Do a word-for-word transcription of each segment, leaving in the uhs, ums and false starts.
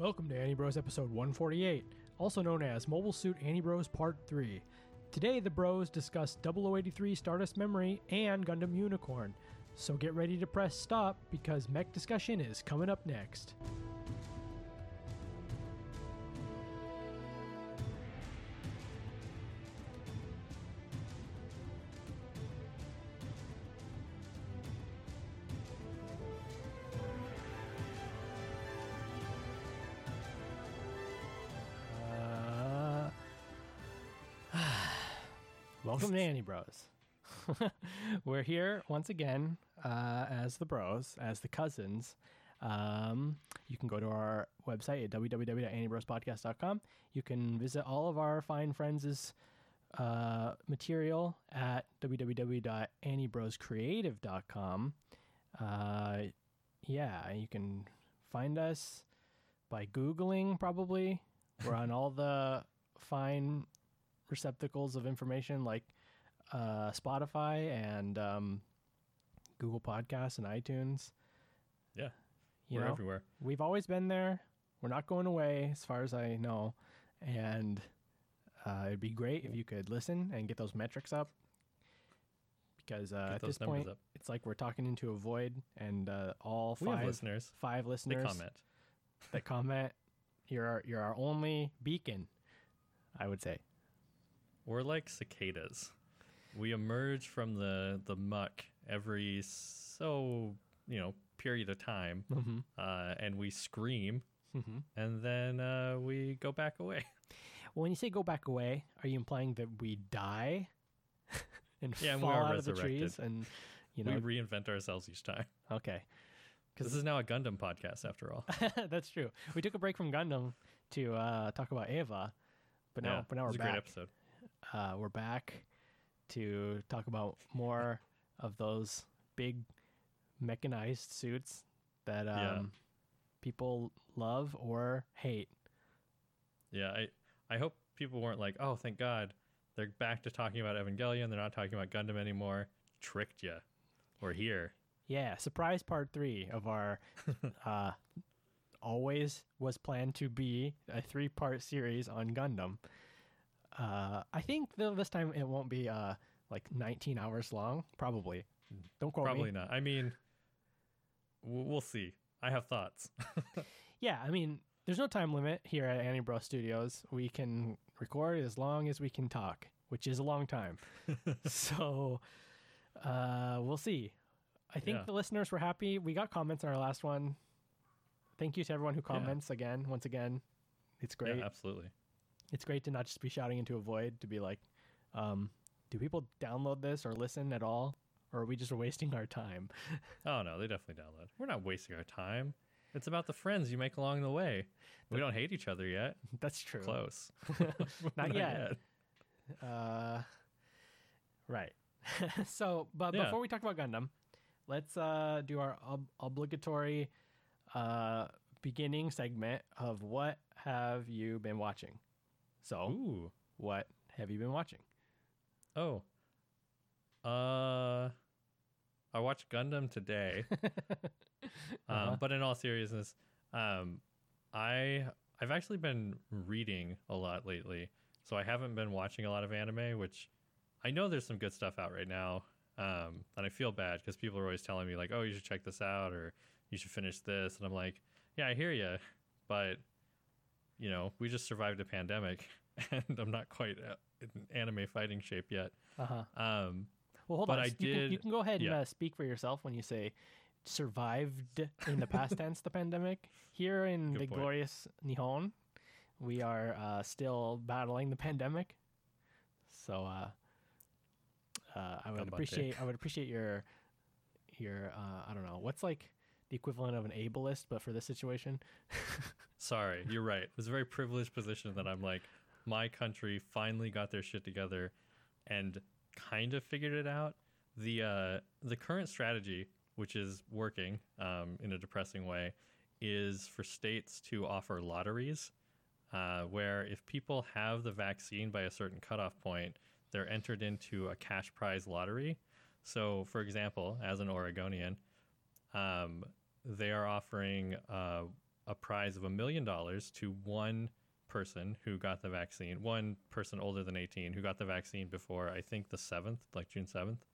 Welcome to Annie Bros episode one forty-eight, also known as Mobile Suit Annie Bros Part three. Today the bros discuss double oh eighty-three Stardust Memory and Gundam Unicorn, so get ready to press stop because mech discussion is coming up next. Welcome to Annie Bros. We're here once again uh, as the bros, as the cousins. Um, you can go to our website at w w w dot annie bros podcast dot com. You can visit all of our fine friends' uh, material at w w w dot annie bros creative dot com. Uh, yeah, you can find us by Googling, probably. We're on all the fine receptacles of information like uh, Spotify and um, Google Podcasts and iTunes. Yeah, you we're know, everywhere. We've always been there. We're not going away as far as I know. And uh, it'd be great if you could listen and get those metrics up. Because uh, at this point, up. It's like we're talking into a void and uh, all five we have listeners. Five listeners. They comment. They comment. You're our, you're our only beacon, I would say. We're like cicadas. We emerge from the, the muck every so, you know, period of time. Mm-hmm. Uh, and we scream. Mm-hmm. And then uh, we go back away. Well, when you say go back away, are you implying that we die? and yeah, fall we are out of the trees? And, you know, we reinvent ourselves each time. Okay. Because this is now a Gundam podcast, after all. That's true. We took a break from Gundam to uh, talk about Eva. But now, yeah, but now we're back. It was a great episode. Uh, we're back to talk about more of those big mechanized suits that um, yeah. people love or hate. Yeah, I I hope people weren't like, oh, thank God, they're back to talking about Evangelion. They're not talking about Gundam anymore. Tricked ya. We're here. Yeah, surprise part three of our uh, always was planned to be a three-part series on Gundam. Uh, I think though this time it won't be uh, like nineteen hours long, probably. Don't quote probably me. Probably not. I mean, we'll see. I have thoughts. Yeah, I mean, there's no time limit here at Annie Bros Studios. We can record as long as we can talk, which is a long time. so uh, we'll see. I think yeah. the listeners were happy. We got comments on our last one. Thank you to everyone who comments yeah. again. Once again, it's great. Yeah, absolutely. It's great to not just be shouting into a void, to be like, um, do people download this or listen at all? Or are we just wasting our time? Oh, no, they definitely download. We're not wasting our time. It's about the friends you make along the way. We don't hate each other yet. That's true. Close. not, not yet. yet. Uh, right. so, but yeah. before we talk about Gundam, let's uh, do our ob- obligatory uh, beginning segment of what have you been watching? So, Ooh. What have you been watching? Oh, uh, I watched Gundam today. um, uh-huh. But in all seriousness, um, I I've actually been reading a lot lately, so I haven't been watching a lot of anime. Which I know there's some good stuff out right now, um, and I feel bad because people are always telling me like, "Oh, you should check this out," or "You should finish this," and I'm like, "Yeah, I hear you," but you know, we just survived a pandemic, and I'm not quite in anime fighting shape yet. Uh-huh. Um, well, hold but on. I you, did, can, you can go ahead yeah. and uh, speak for yourself when you say survived in the past tense, the pandemic. Here in Good the point. glorious Nihon, we are uh, still battling the pandemic. So uh, uh, I would Gambate. appreciate I would appreciate your your uh, I don't know what's like. The equivalent of an ableist, but for this situation. Sorry, you're right. It was a very privileged position that I'm like, my country finally got their shit together and kind of figured it out. The uh, the current strategy, which is working um, in a depressing way, is for states to offer lotteries uh, where if people have the vaccine by a certain cutoff point, they're entered into a cash prize lottery. So, for example, as an Oregonian, um, they are offering uh, a prize of a million dollars to one person who got the vaccine, one person older than eighteen who got the vaccine before, I think, the seventh, like June seventh.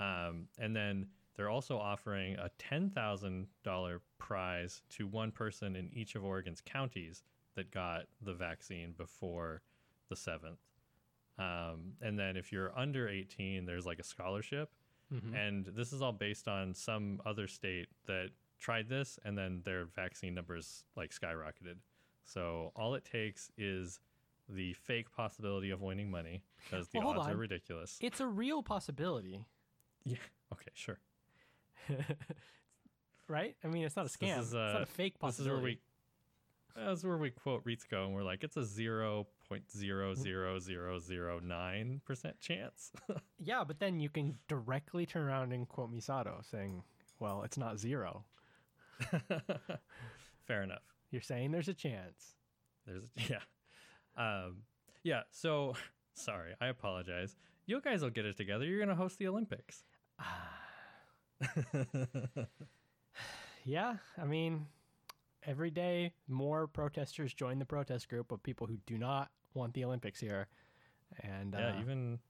Um, and then they're also offering a ten thousand dollars prize to one person in each of Oregon's counties that got the vaccine before the seventh. Um, and then if you're under eighteen, there's like a scholarship. Mm-hmm. And this is all based on some other state that tried this and then their vaccine numbers like skyrocketed. So all it takes is the fake possibility of winning money because the well, odds hold on. are ridiculous. It's a real possibility. Yeah. Okay, sure. Right? I mean, it's not a scam. This is a, it's not a fake possibility. This is where we, that's where we quote Ritsuko and we're like, it's a zero point zero zero zero zero nine percent chance. Yeah, but then you can directly turn around and quote Misato saying, well, it's not zero. Fair enough. You're saying there's a chance. There's a, yeah. Um, yeah, so, sorry, I apologize. You guys will get it together. You're going to host the Olympics. Uh, yeah, I mean, every day more protesters join the protest group of people who do not want the Olympics here. And yeah, uh, even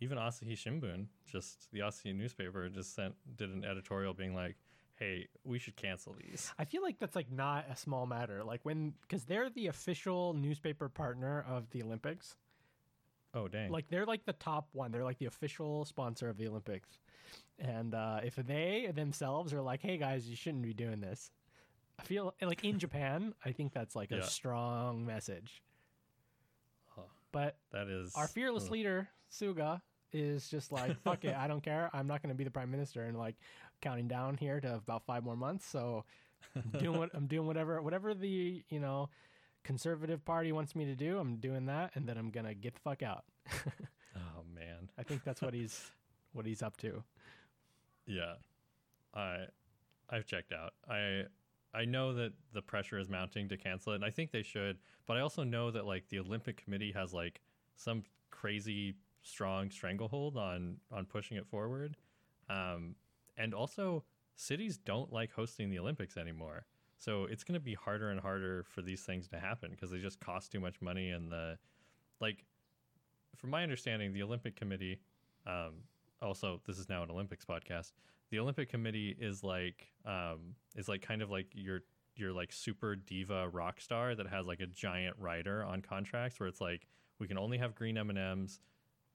even Asahi Shimbun, just the Asahi newspaper, just sent did an editorial being like, hey, we should cancel these. I feel like that's like not a small matter. Like when, because they're the official newspaper partner of the Olympics. Oh, dang. Like they're like the top one. They're like the official sponsor of the Olympics. And uh, if they themselves are like, hey guys, you shouldn't be doing this. I feel like in Japan, I think that's like yeah. a strong message. Oh, but that is our fearless ugh. leader, Suga, is just like, fuck it, I don't care. I'm not going to be the prime minister and like counting down here to about five more months. So I'm doing what I'm doing, whatever, whatever the, you know, conservative party wants me to do. I'm doing that. And then I'm going to get the fuck out. Oh man. I think that's what he's, what he's up to. Yeah. I, I've checked out. I, I know that the pressure is mounting to cancel it and I think they should, but I also know that like the Olympic Committee has like some crazy strong stranglehold on on pushing it forward, um and also cities don't like hosting the Olympics anymore, so it's going to be harder and harder for these things to happen because they just cost too much money. And the like from my understanding, the Olympic Committee, um also this is now an Olympics podcast, the Olympic Committee is like um is like kind of like your your like super diva rock star that has like a giant rider on contracts where it's like, we can only have green M and M's.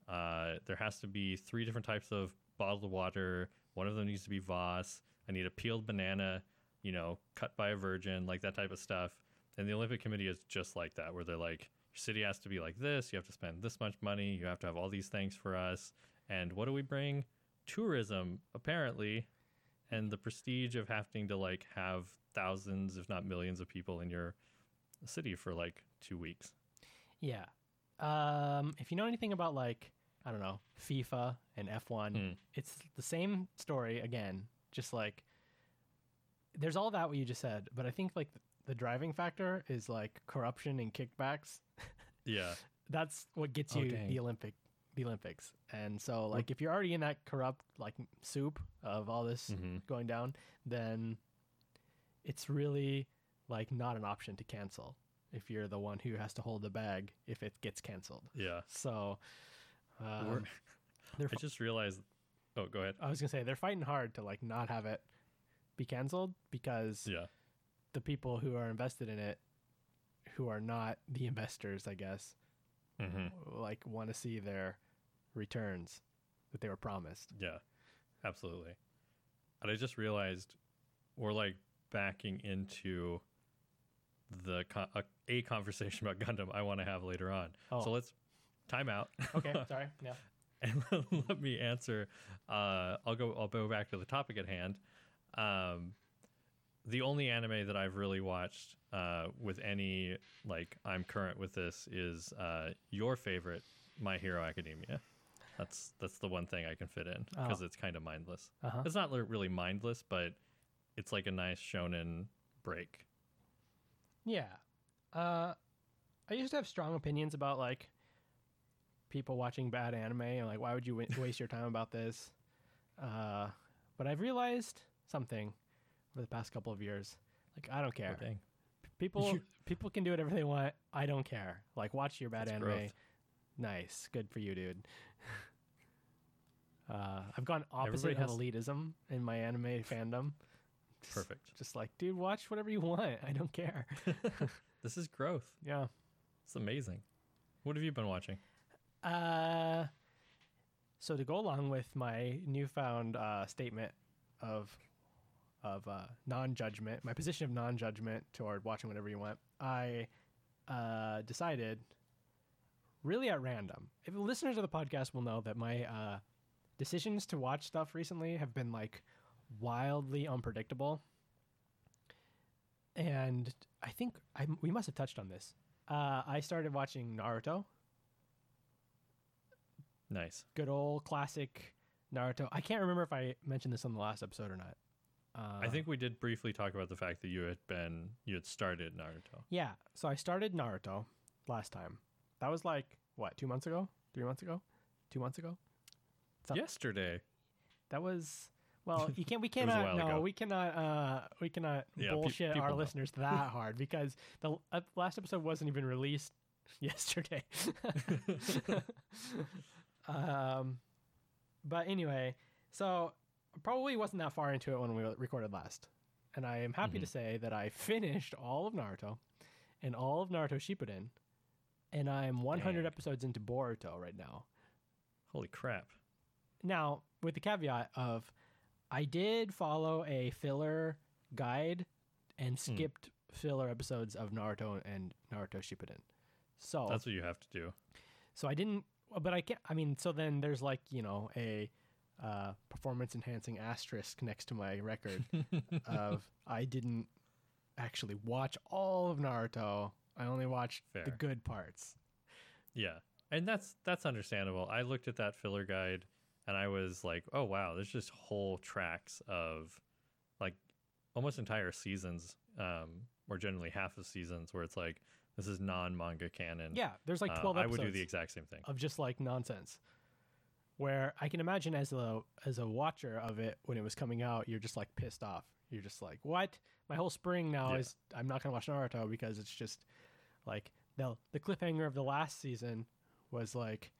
Uh, there has to be three different types of bottled water. One of them needs to be Voss. I need a peeled banana, you know, cut by a virgin, like that type of stuff. And the Olympic Committee is just like that, where they're like, your city has to be like this. You have to spend this much money. You have to have all these things for us. And what do we bring? Tourism, apparently, and the prestige of having to like have thousands, if not millions of people in your city for like two weeks. Yeah. Um, if you know anything about like, I don't know, FIFA and F one, mm. it's the same story again. Just like, there's all that what you just said, but I think like the driving factor is like corruption and kickbacks. Yeah. That's what gets you oh, the Olympic, the Olympics. And so like, if you're already in that corrupt like soup of all this mm-hmm. going down, then it's really like not an option to cancel if you're the one who has to hold the bag if it gets canceled. Yeah. So um, I just realized, oh, go ahead. I was going to say, they're fighting hard to like not have it be canceled because yeah. the people who are invested in it, who are not the investors, I guess, mm-hmm. like want to see their returns that they were promised. Yeah, absolutely. And I just realized we're like backing into the a, a conversation about Gundam I want to have later on. Oh. So let's time out. Okay, sorry. Yeah. And let me answer. Uh, I'll go. I'll go back to the topic at hand. Um, the only anime that I've really watched uh, with any like I'm current with this is uh, your favorite, My Hero Academia. That's that's the one thing I can fit in because oh. it's kind of mindless. Uh-huh. It's not really mindless, but it's like a nice shonen break. Yeah. Uh, I used to have strong opinions about, like, people watching bad anime and, like, why would you w- waste your time about this? Uh, but I've realized something over the past couple of years. Like, I don't care. Thing. People people can do whatever they want. I don't care. Like, watch your bad That's anime. Growth. Nice. Good for you, dude. Uh, I've gone opposite of elitism in my anime fandom. Just, Perfect. Just like, dude, watch whatever you want. I don't care. This is growth. Yeah. It's amazing. What have you been watching? Uh, so to go along with my newfound uh, statement of of uh, non-judgment, my position of non-judgment toward watching whatever you want, I uh, decided, really at random, if the listeners of the podcast will know that my uh, decisions to watch stuff recently have been like wildly unpredictable. And I think I, we must have touched on this. Uh, I started watching Naruto. Nice. Good old classic Naruto. I can't remember if I mentioned this on the last episode or not. Uh, I think we did briefly talk about the fact that you had been, you had started Naruto. Yeah. So I started Naruto last time. That was like, what, two months ago? Three months ago? Two months ago? Something. Yesterday. That was... Well, you can't. We cannot. No, ago. we cannot. Uh, we cannot yeah, bullshit pe- our know. listeners that hard because the uh, last episode wasn't even released yesterday. um, but anyway, so probably wasn't that far into it when we recorded last, and I am happy mm-hmm. to say that I finished all of Naruto and all of Naruto Shippuden, and I'm one hundred Dang. episodes into Boruto right now. Holy crap! Now, with the caveat of I did follow a filler guide and skipped hmm. filler episodes of Naruto and Naruto Shippuden. So that's what you have to do. So I didn't, but I can't, I mean, so then there's like, you know, a uh, performance enhancing asterisk next to my record of I didn't actually watch all of Naruto. I only watched Fair. the good parts. Yeah. And that's, that's understandable. I looked at that filler guide and I was like, oh, wow, there's just whole tracks of like almost entire seasons um, or generally half of seasons where it's like, this is non-manga canon. Yeah, there's like twelve uh, episodes. I would do the exact same thing. Of just like nonsense. Where I can imagine as a, as a watcher of it, when it was coming out, you're just like pissed off. You're just like, what? My whole spring now yeah. is, I'm not going to watch Naruto because it's just like, the, the cliffhanger of the last season was like,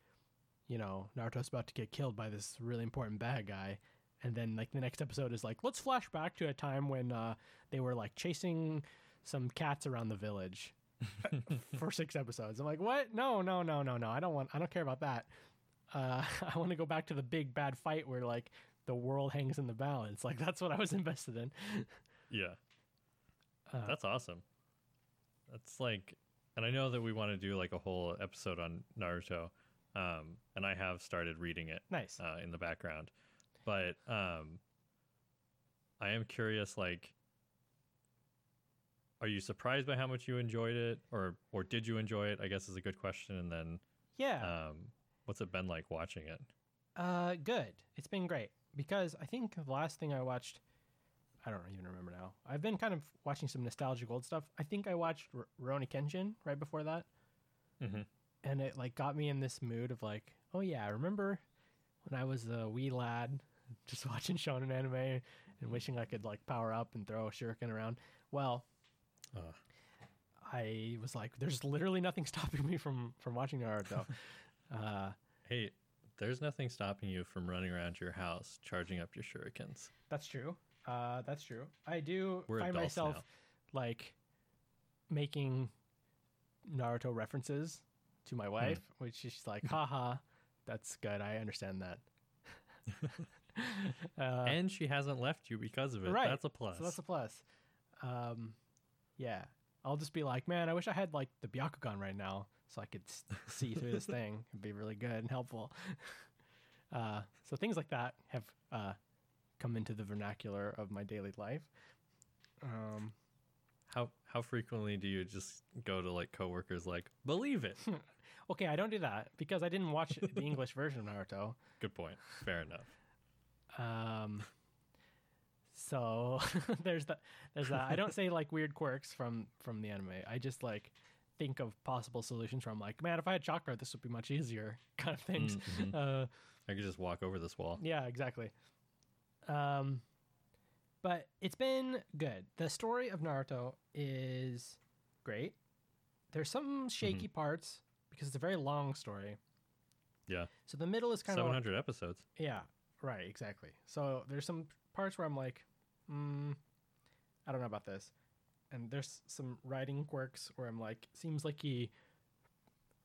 you know, Naruto's about to get killed by this really important bad guy. And then, like, the next episode is like, let's flash back to a time when uh, they were, like, chasing some cats around the village for six episodes. I'm like, what? No, no, no, no, no. I don't want, I don't care about that. Uh, I want to go back to the big bad fight where, like, the world hangs in the balance. Like, that's what I was invested in. Yeah. Uh, that's awesome. That's like, and I know that we want to do, like, a whole episode on Naruto. Um, and I have started reading it nice. uh, in the background, but um, I am curious, like, are you surprised by how much you enjoyed it or, or did you enjoy it? I guess is a good question. And then, yeah. Um, what's it been like watching it? Uh, good. It's been great because I think the last thing I watched, I don't even remember now. I've been kind of watching some nostalgic old stuff. I think I watched R- Rurouni Kenshin right before that. Mm-hmm. And it like got me in this mood of like, oh yeah, I remember when I was a wee lad just watching shonen anime and wishing I could like power up and throw a shuriken around. Well, uh. I was like, there's literally nothing stopping me from, from watching Naruto. uh, hey, there's nothing stopping you from running around your house, charging up your shurikens. That's true. Uh, that's true. I do We're find myself now. like making Naruto references to my wife, mm. which she's like, haha, that's good. I understand that. uh, and she hasn't left you because of it. Right. That's a plus. So that's a plus. Um, yeah. I'll just be like, man, I wish I had like the Byakugan right now so I could see through this thing. It'd be really good and helpful. Uh, so things like that have uh, come into the vernacular of my daily life. Um, How how frequently do you just go to like coworkers like, believe it? Okay, I don't do that because I didn't watch the English version of Naruto. Good point. Fair enough. Um, so there's that. There's that. I don't say like weird quirks from from the anime. I just like think of possible solutions where I'm like, man, if I had chakra, this would be much easier, kind of things. Mm-hmm. Uh, I could just walk over this wall. Yeah, exactly. Um, But it's been good. The story of Naruto is great. There's some shaky mm-hmm. parts because it's a very long story. Yeah. So the middle is kind of seven hundred episodes. Yeah. Right. Exactly. So there's some parts where I'm like, hmm, I don't know about this. And there's some writing quirks where I'm like, seems like he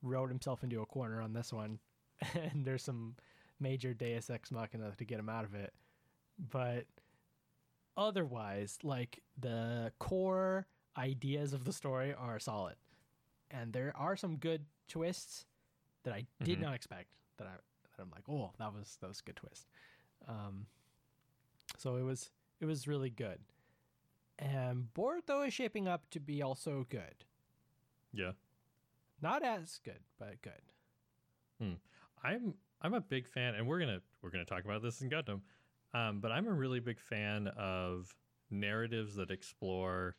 wrote himself into a corner on this one. And there's some major Deus Ex Machina to get him out of it. But otherwise, like, the core ideas of the story are solid. And there are some good twists that I did mm-hmm. not expect. That I that I'm like, oh, that was that was a good twist. Um, so it was it was really good. And Boruto is shaping up to be also good. Yeah, not as good, but good. Hmm. I'm I'm a big fan, and we're gonna we're gonna talk about this in Gundam. Um, but I'm a really big fan of narratives that explore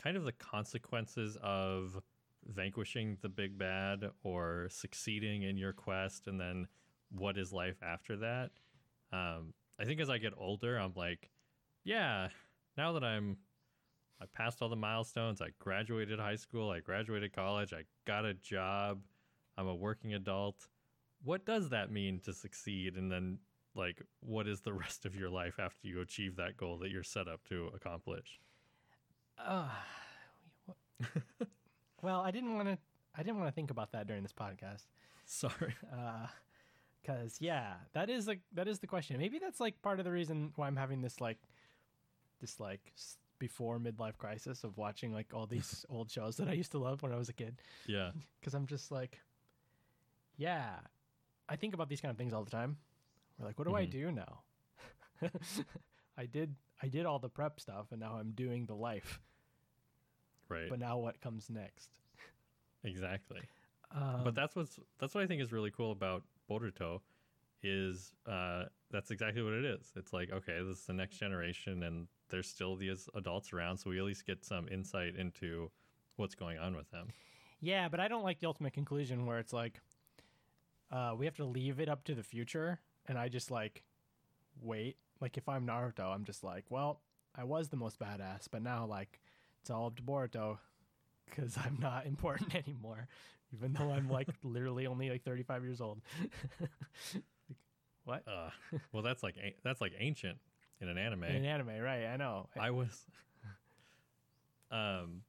kind of the consequences of vanquishing the big bad or succeeding in your quest, and then what is life after that. Um, I think as I get older, I'm like, yeah, now that I'm, I passed all the milestones, I graduated high school, I graduated college, I got a job, I'm a working adult. What does that mean to succeed? And then, like, what is the rest of your life after you achieve that goal that you're set up to accomplish? Uh, well, I didn't want to. I didn't want to think about that during this podcast. Sorry, because uh, yeah, that is like that is the question. Maybe that's like part of the reason why I'm having this like, this like before midlife crisis of watching like all these old shows that I used to love when I was a kid. Yeah, because I'm just like, yeah, I think about these kind of things all the time. We're like, what do mm-hmm. I do now? I did. I did all the prep stuff, and now I'm doing the life. Right. But now what comes next? Exactly. Um, but that's what's that's what I think is really cool about Boruto is uh, that's exactly what it is. It's like, okay, this is the next generation, and there's still these adults around, so we at least get some insight into what's going on with them. Yeah, but I don't like the ultimate conclusion where it's like uh, we have to leave it up to the future, and I just like wait. Like, if I'm Naruto, I'm just like, well, I was the most badass, but now, like, it's all up to Boruto because I'm not important anymore, even though I'm, like, literally only, like, thirty-five years old. Like, what? Uh, well, that's, like, that's, like, ancient in an anime. In an anime, right, I know. I was... um,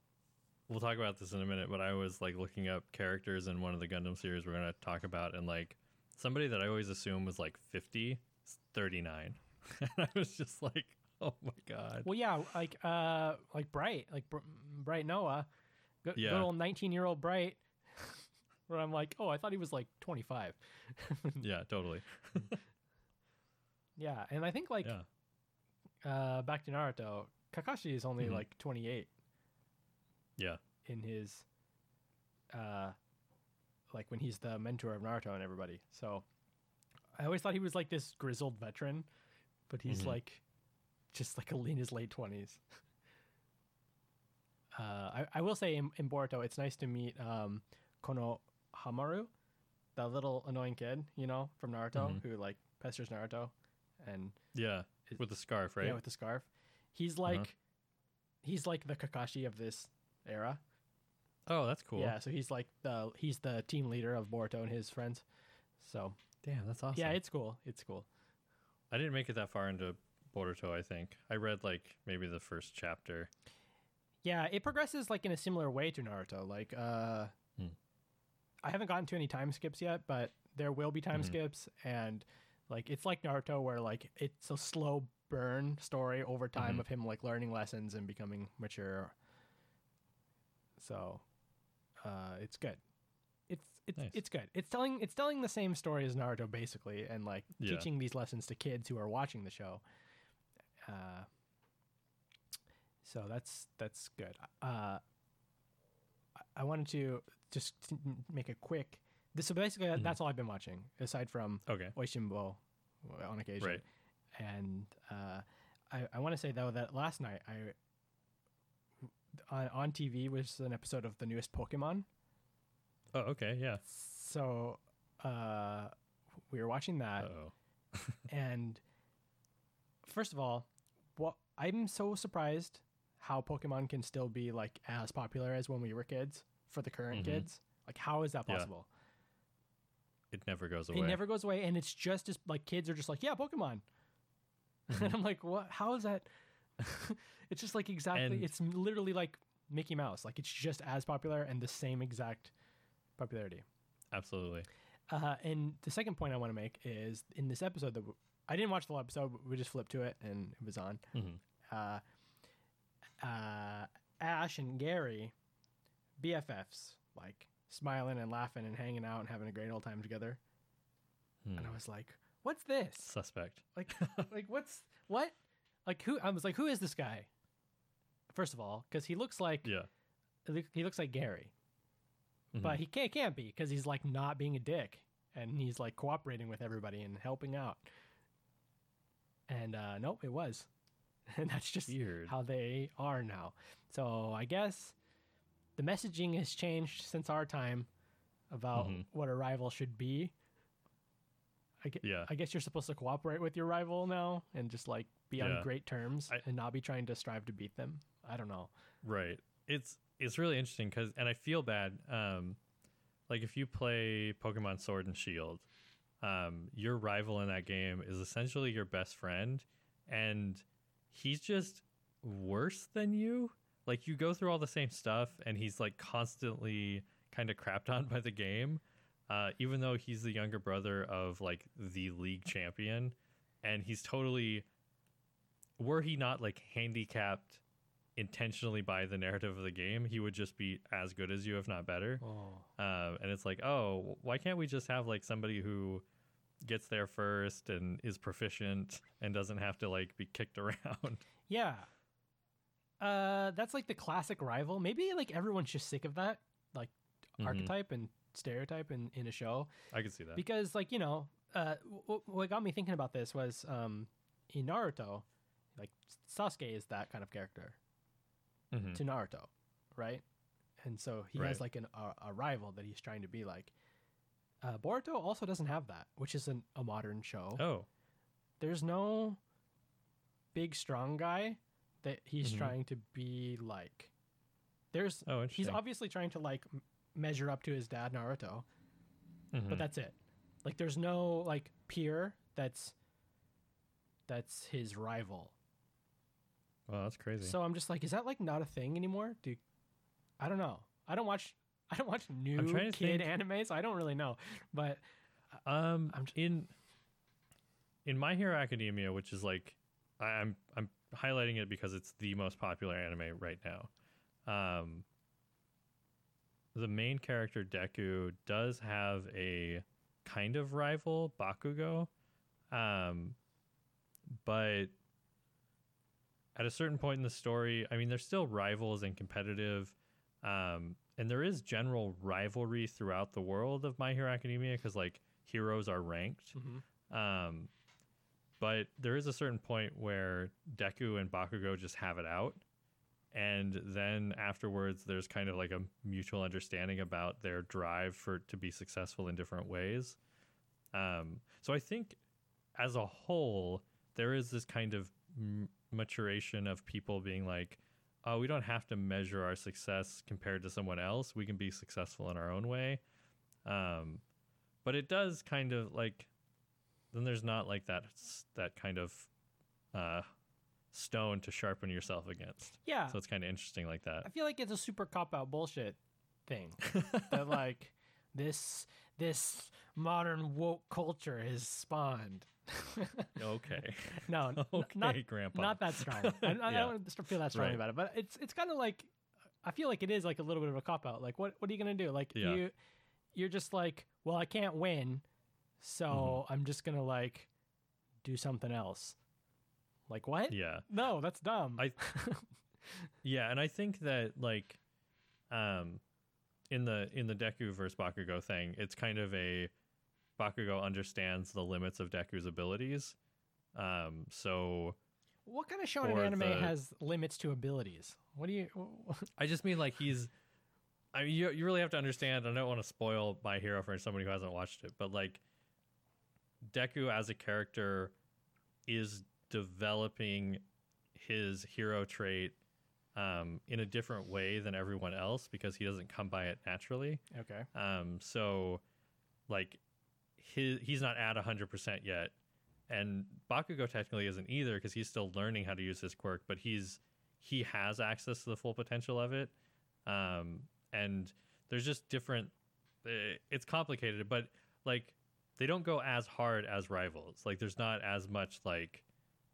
we'll talk about this in a minute, but I was, like, looking up characters in one of the Gundam series we're going to talk about, and, like, somebody that I always assume was, like, fifty is thirty-nine. And I was just like, oh my God. Well, yeah, like uh, like Bright, like Br- Bright Noah, good, yeah. good old nineteen-year-old Bright, where I'm like, oh, I thought he was like twenty-five. Yeah, totally. Yeah, and I think like yeah. uh, back to Naruto, Kakashi is only mm-hmm. like twenty-eight. Yeah. In his, uh, like when he's the mentor of Naruto and everybody. So I always thought he was like this grizzled veteran. But he's, mm-hmm. like, just, like, in his late twenties. Uh, I, I will say in, in Boruto, it's nice to meet um, Kono Hamaru, the little annoying kid, you know, from Naruto, mm-hmm. who, like, pesters Naruto. And yeah, it, with the scarf, right? Yeah, with the scarf. He's, like, uh-huh. he's, like, the Kakashi of this era. Oh, that's cool. Yeah, so he's, like, the he's the team leader of Boruto and his friends. So damn, that's awesome. Yeah, it's cool. It's cool. I didn't make it that far into Boruto, I think. I read, like, maybe the first chapter. Yeah, it progresses, like, in a similar way to Naruto. Like, uh... Mm. I haven't gotten to any time skips yet, but there will be time mm-hmm. skips, and, like, it's like Naruto where, like, it's a slow burn story over time mm-hmm. of him, like, learning lessons and becoming mature. So, uh, it's good. It's it's nice. It's good. It's telling it's telling the same story as Naruto basically, and like yeah. teaching these lessons to kids who are watching the show. Uh, so that's that's good. Uh, I wanted to just make a quick. This, so basically, mm-hmm. that's all I've been watching aside from okay. Oishimbo on occasion. Right. And uh, I I want to say though that last night I on, on T V was an episode of the newest Pokemon. Oh, okay, yeah. So uh, we were watching that. Uh-oh. And first of all, what I'm so surprised how Pokemon can still be like as popular as when we were kids for the current mm-hmm. kids. Like, how is that possible? Yeah. It never goes away. It never goes away, and it's just as like kids are just like, yeah, Pokemon. Mm-hmm. And I'm like, what? How is that? It's just like exactly. And it's literally like Mickey Mouse. Like, it's just as popular and the same exact popularity. Absolutely. Uh, and the second point I want to make is in this episode that we, I didn't watch the whole episode, but we just flipped to it and it was on. Mm-hmm. Uh, uh, Ash and Gary, B F Fs, like smiling and laughing and hanging out and having a great old time together. Hmm. And I was like, what's this? Suspect. Like, like what's, what? Like who, I was like, who is this guy? First of all, because he looks like, yeah. he looks like Gary. Mm-hmm. But he can't, can't be, because he's like not being a dick. And he's like cooperating with everybody and helping out. And uh, nope, it was. And that's just Weird. How they are now. So I guess the messaging has changed since our time about mm-hmm. what a rival should be. I, gu- yeah. I guess you're supposed to cooperate with your rival now and just like be yeah. on great terms I, and not be trying to strive to beat them. I don't know. Right. It's it's really interesting because, and I feel bad. Um, like if you play Pokemon Sword and Shield, um, your rival in that game is essentially your best friend, and he's just worse than you. Like, you go through all the same stuff, and he's like constantly kind of crapped on by the game, uh, even though he's the younger brother of like the league champion, and he's totally, were he not like handicapped intentionally by the narrative of the game, he would just be as good as you, if not better. Oh. Uh, and it's like, oh, why can't we just have like somebody who gets there first and is proficient and doesn't have to like be kicked around? Yeah, uh, that's like the classic rival. Maybe like everyone's just sick of that, like mm-hmm. archetype and stereotype in, in a show. I can see that because like you know, uh, w- what got me thinking about this was um, in Naruto, like Sasuke is that kind of character. Mm-hmm. To Naruto, right? And so he right. has like an, a, a rival that he's trying to be like. Uh, Boruto also doesn't have that, which is an, a modern show. Oh. There's no big strong guy that he's mm-hmm. trying to be like. There's oh, interesting. He's obviously trying to like m- measure up to his dad Naruto, mm-hmm. but that's it. Like there's no like peer that's that's his rival. Wow, that's crazy. So I'm just like, is that like not a thing anymore? Do I don't know. I don't watch. I don't watch new kid think. anime, so I don't really know. But um, I'm just, in in My Hero Academia, which is like I, I'm I'm highlighting it because it's the most popular anime right now. Um, the main character Deku does have a kind of rival, Bakugo, um, but. At a certain point in the story, I mean, there's still rivals and competitive, um, and there is general rivalry throughout the world of My Hero Academia because, like, heroes are ranked. Mm-hmm. Um, but there is a certain point where Deku and Bakugo just have it out, and then afterwards there's kind of like a mutual understanding about their drive for to be successful in different ways. Um, so I think, as a whole, there is this kind of M- maturation of people being like, oh, we don't have to measure our success compared to someone else. We can be successful in our own way. Um, but it does kind of like, then there's not like that, that kind of uh, stone to sharpen yourself against. Yeah. So it's kind of interesting like that. I feel like it's a super cop-out bullshit thing that like this, this modern woke culture has spawned. okay. No, okay, not, Grandpa. Not that strong. I, I yeah. don't feel that strongly right. about it, but it's it's kind of like I feel like it is like a little bit of a cop out. Like, what what are you gonna do? Like, yeah. you you're just like, well, I can't win, so mm-hmm. I'm just gonna like do something else. Like what? Yeah. No, that's dumb. I, yeah, and I think that like, um, in the in the Deku versus Bakugo thing, it's kind of a Bakugo understands the limits of Deku's abilities. Um, so, what kind of shonen anime the, has limits to abilities? What do you? What? I just mean like he's. I mean, you you really have to understand. I don't want to spoil My Hero for somebody who hasn't watched it, but like, Deku as a character is developing his hero trait um, in a different way than everyone else because he doesn't come by it naturally. Okay. Um, so, like, his, he's not at one hundred percent yet. And Bakugo technically isn't either because he's still learning how to use his quirk, but he's he has access to the full potential of it. Um, and there's just different... It's complicated, but, like, they don't go as hard as rivals. Like, there's not as much, like,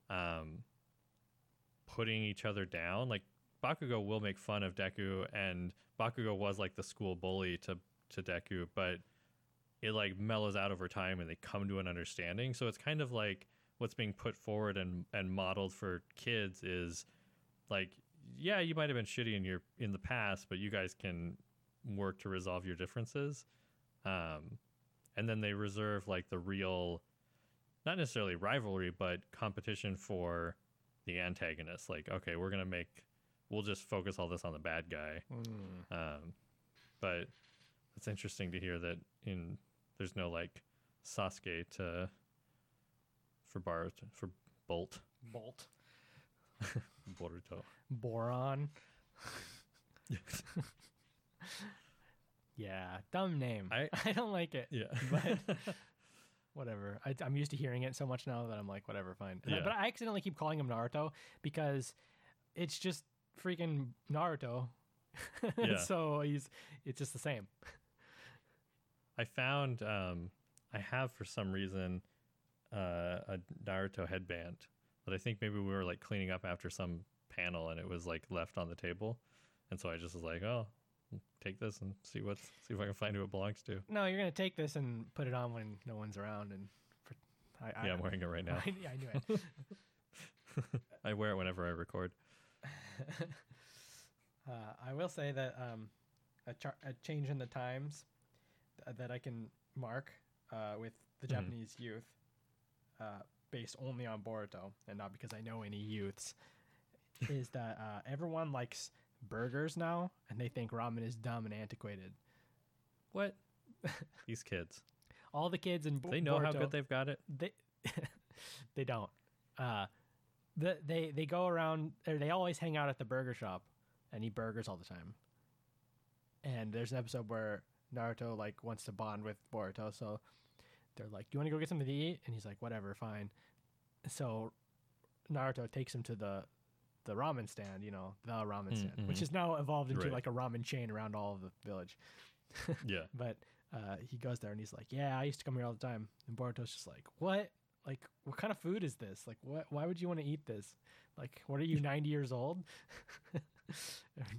um, putting each other down. Like, Bakugo will make fun of Deku, and Bakugo was, like, the school bully to, to Deku, but... it like mellows out over time and they come to an understanding. So it's kind of like what's being put forward and, and modeled for kids is like, yeah, you might've been shitty in your, in the past, but you guys can work to resolve your differences. Um, and then they reserve like the real, not necessarily rivalry, but competition for the antagonist. Like, okay, we're going to make, we'll just focus all this on the bad guy. Mm. Um, but it's interesting to hear that in, there's no like Sasuke to for Bart for Bolt. Bolt. Boruto. Boron. Yeah, dumb name. I, I don't like it. Yeah. But whatever. I, I'm used to hearing it so much now that I'm like, whatever, fine. Yeah. But I accidentally keep calling him Naruto because it's just freaking Naruto. Yeah. So he's it's just the same. I found um, I have for some reason uh, a Naruto headband that I think maybe we were like cleaning up after some panel and it was like left on the table, and so I just was like, oh, take this and see what's see if I can find who it belongs to. No, you're gonna take this and put it on when no one's around. And for, I, I, yeah, I'm wearing it right now. I, yeah, I knew it. I wear it whenever I record. uh, I will say that um, a, char- a change in the times that I can mark uh, with the Japanese mm-hmm. youth uh, based only on Boruto and not because I know any youths is that uh, everyone likes burgers now and they think ramen is dumb and antiquated. What? These kids. All the kids in Bo- they know Boruto, how good they've got it? They they don't. Uh, the, they, they go around, or they always hang out at the burger shop and eat burgers all the time. And there's an episode where Naruto like wants to bond with Boruto, so they're like, "Do you want to go get something to eat?" And he's like, "Whatever, fine." So Naruto takes him to the the ramen stand, you know, the ramen mm-hmm. stand, which has now evolved into right. like a ramen chain around all of the village. Yeah, but uh, he goes there and he's like, "Yeah, I used to come here all the time." And Boruto's just like, "What? Like, what kind of food is this? Like, what? Why would you want to eat this? Like, what are you ninety years old?"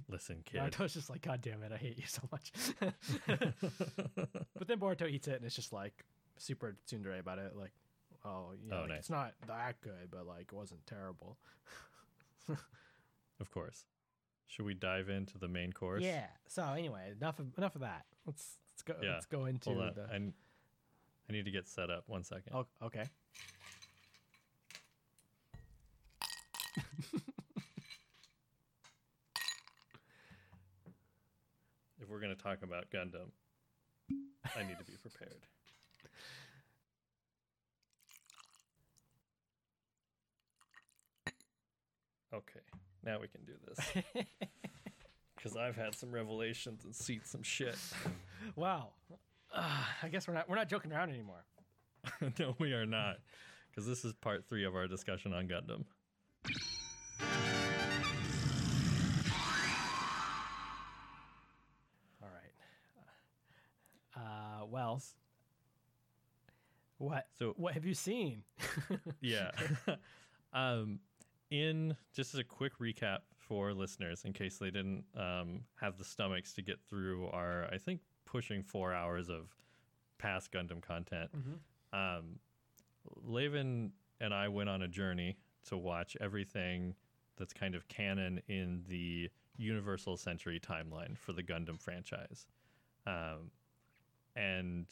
Listen, kid. Naruto's just like, God damn it, I hate you so much. But then Boruto eats it, and it's just like super tsundere about it. Like, oh, you know, oh like, nice. It's not that good, but like, it wasn't terrible. Of course. Should we dive into the main course? Yeah. So anyway, enough of enough of that. Let's let's go. Yeah. Let's go into the. I, I need to get set up. One second. Oh, okay. If we're going to talk about Gundam, I need to be prepared. Okay, now we can do this. Because I've had some revelations and seen some shit. Wow. Uh, I guess we're not we're not joking around anymore. No, we are not. Because this is part three of our discussion on Gundam. Uh, well, what, so, what have you seen? Yeah. um, in just as a quick recap for listeners, in case they didn't, um, have the stomachs to get through our, I think pushing four hours of past Gundam content. Mm-hmm. Um, Levin and I went on a journey to watch everything that's kind of canon in the Universal Century timeline for the Gundam franchise. Um, And,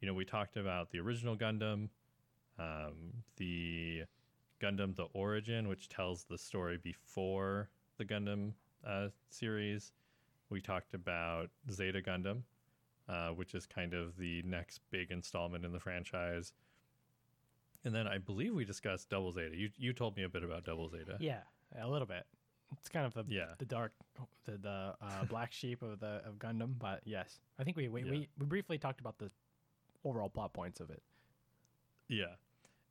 you know, we talked about the original Gundam, um, the Gundam The Origin, which tells the story before the Gundam uh, series. We talked about Zeta Gundam, uh, which is kind of the next big installment in the franchise. And then I believe we discussed Double Zeta. You you told me a bit about Double Zeta. Yeah. a little bit. It's kind of the yeah. the dark, the, the uh, black sheep of the of Gundam, but yes, I think we we, yeah. we we briefly talked about the overall plot points of it. Yeah,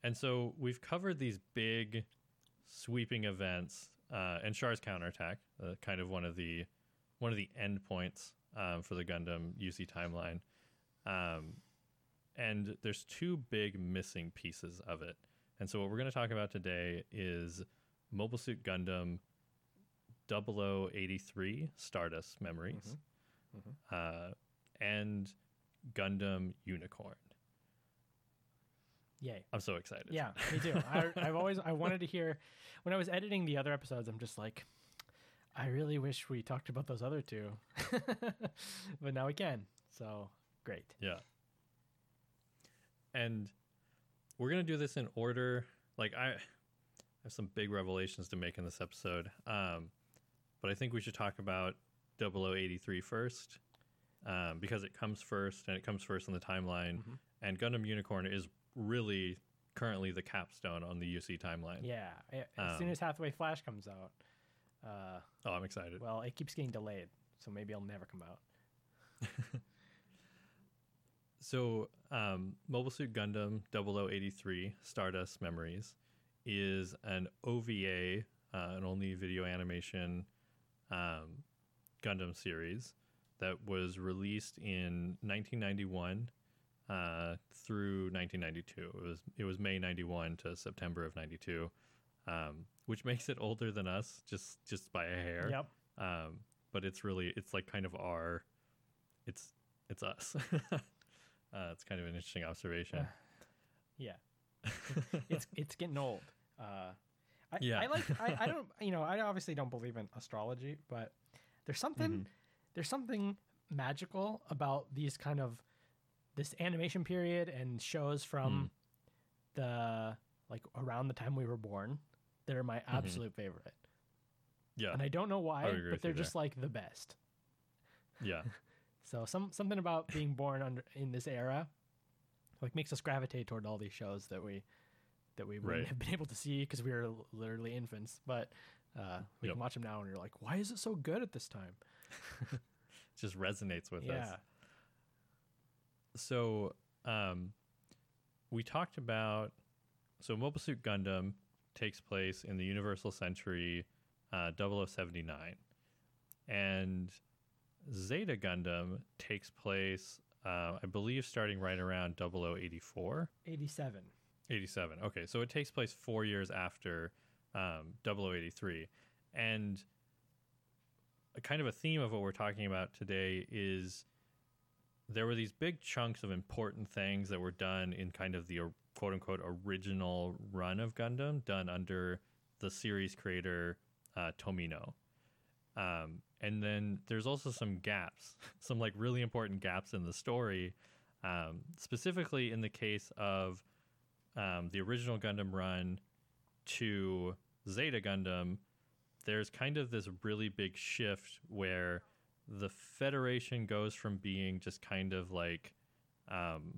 and so we've covered these big, sweeping events, uh, and Char's counterattack, uh, kind of one of the one of the end points um, for the Gundam U C timeline, um, and there's two big missing pieces of it. And so what we're going to talk about today is Mobile Suit Gundam double oh eighty-three Stardust Memories, mm-hmm. Mm-hmm. Uh, and Gundam Unicorn. Yay! I'm so excited. Yeah, me too. I, I've always I wanted to hear. When I was editing the other episodes, I'm just like, I really wish we talked about those other two, but now we can. So great. Yeah. And we're gonna do this in order. Like I. I have some big revelations to make in this episode, um, but I think we should talk about double oh eighty-three first, um, because it comes first, and it comes first in the timeline, mm-hmm. and Gundam Unicorn is really currently the capstone on the U C timeline. Yeah, as um, soon as Hathaway Flash comes out. Uh, oh, I'm excited. Well, it keeps getting delayed, so maybe it'll never come out. So, um, Mobile Suit Gundam double oh eighty-three Stardust Memories is an O V A, uh, an only video animation um, Gundam series that was released in nineteen ninety-one uh, through nineteen ninety-two. It was it was May ninety-one to September of ninety-two, um, which makes it older than us just just by a hair. Yep. Um, but it's really it's like kind of our, it's it's us. uh, it's kind of an interesting observation. Uh, yeah. it's it's getting old. Uh, I, yeah. I like. I, I don't. You know. I obviously don't believe in astrology, but there's something. Mm-hmm. There's something magical about these kind of this animation period and shows from mm. the like around the time we were born that are my absolute mm-hmm. favorite. Yeah. And I don't know why, but they're just there. Like the best. Yeah. so some something about being born under in this era. Like makes us gravitate toward all these shows that we that we wouldn't right. have been able to see because we were literally infants, but uh, we yep. can watch them now and you're like, why is it so good at this time? It just resonates with yeah. us. So um, we talked about, so Mobile Suit Gundam takes place in the Universal Century uh, double oh seventy-nine, and Zeta Gundam takes place Uh, I believe starting right around double oh eighty-four. eighty-seven. eighty-seven. Okay, so it takes place four years after um, double oh eighty-three. And a kind of a theme of what we're talking about today is there were these big chunks of important things that were done in kind of the quote-unquote original run of Gundam, done under the series creator uh, Tomino. Um, and then there's also some gaps, some like really important gaps in the story, um, specifically in the case of um, the original Gundam run to Zeta Gundam. There's kind of this really big shift where the Federation goes from being just kind of like um,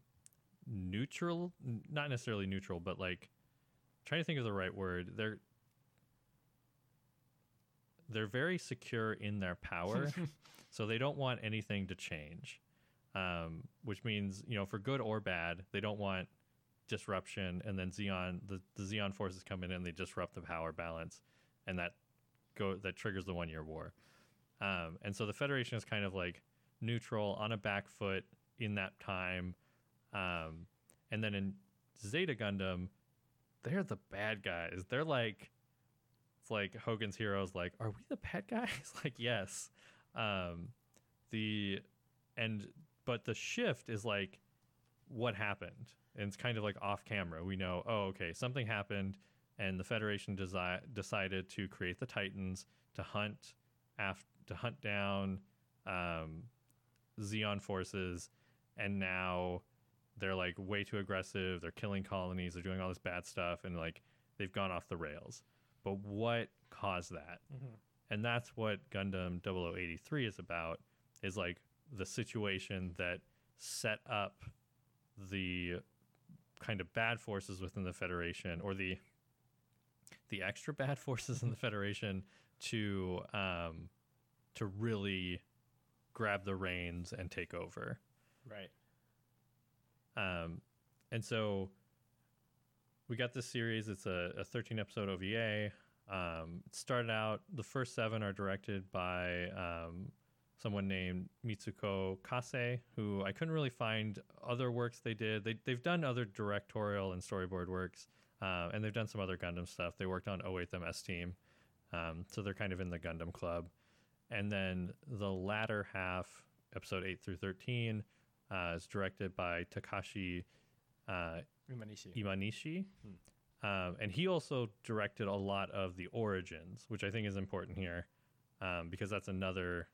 neutral, not necessarily neutral, but like trying to think of the right word. They're They're very secure in their power, so they don't want anything to change, um, which means, you know, for good or bad, they don't want disruption. And then Zeon, the, the Zeon forces come in and they disrupt the power balance, and that go that triggers the one-year war. Um, and so the Federation is kind of like neutral, on a back foot in that time. Um, and then in Zeta Gundam, they're the bad guys. They're like... It's like Hogan's Heroes, like, are we the bad guys? Like, yes. Um, the and but the shift is like, what happened? And it's kind of like off camera. We know, oh, okay, something happened, and the Federation desi- decided to create the Titans to hunt af- to hunt down um, Zeon forces, and now they're like way too aggressive. They're killing colonies. They're doing all this bad stuff, and like they've gone off the rails. But what caused that? Mm-hmm. And that's what Gundam double oh eighty-three is about, is like the situation that set up the kind of bad forces within the Federation, or the the extra bad forces in the Federation to um, to really grab the reins and take over. Right. Um, and so we got this series. It's a, a thirteen episode O V A. Um, it started out, the first seven are directed by um, someone named Mitsuko Kase, who I couldn't really find other works they did. They, they've done other directorial and storyboard works, uh, and they've done some other Gundam stuff. They worked on oh eight M S Team, um, so they're kind of in the Gundam club. And then the latter half, episode eight through thirteen, uh, is directed by Takashi uh, Imanishi. Imanishi. Hmm. Um, and he also directed a lot of the Origins, which I think is important here, um, because that's another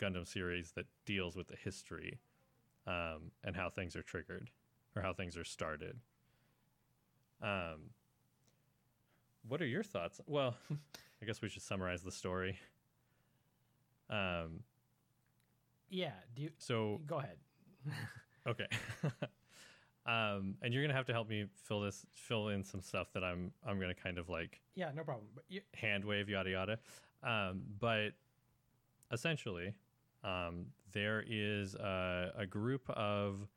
Gundam series that deals with the history um, and how things are triggered or how things are started. Um, what are your thoughts? Well, I guess we should summarize the story. Um, yeah. Do you, so go ahead. Okay. Um, and you're gonna have to help me fill this, fill in some stuff that I'm, I'm gonna kind of like. Yeah, no problem. But you... hand wave, yada yada. Um, but essentially, um, there is a, a group of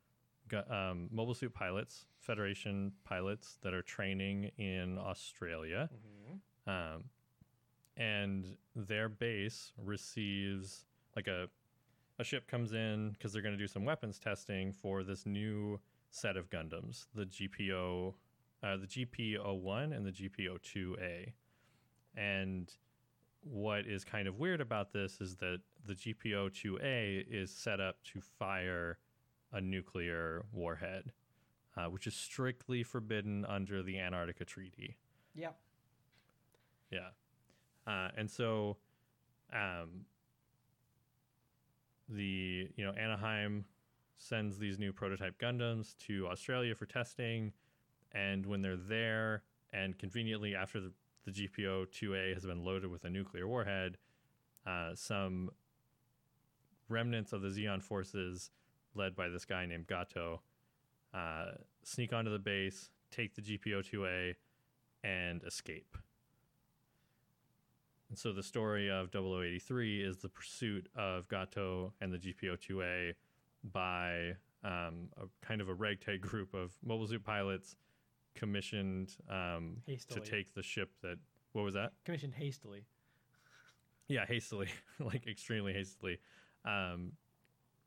um, mobile suit pilots, Federation pilots that are training in Australia, mm-hmm. um, and their base receives like a, a ship comes in because they're gonna do some weapons testing for this new set of Gundams, the G P O, uh, the G P zero one and the G P zero two A. And what is kind of weird about this is that the G P zero two A is set up to fire a nuclear warhead, uh, which is strictly forbidden under the Antarctica Treaty. Yeah. Yeah. Uh, and so um, the, you know, Anaheim sends these new prototype Gundams to Australia for testing, and when they're there, and conveniently after the, the G P zero two A has been loaded with a nuclear warhead, uh, some remnants of the Zeon forces, led by this guy named Gato, uh, sneak onto the base, take the G P zero two A, and escape. And so the story of double oh eight three is the pursuit of Gato and the G P zero two A by um, a kind of a ragtag group of mobile suit pilots commissioned um, to take the ship that... What was that? Commissioned hastily. Yeah, hastily. Like, extremely hastily. Um,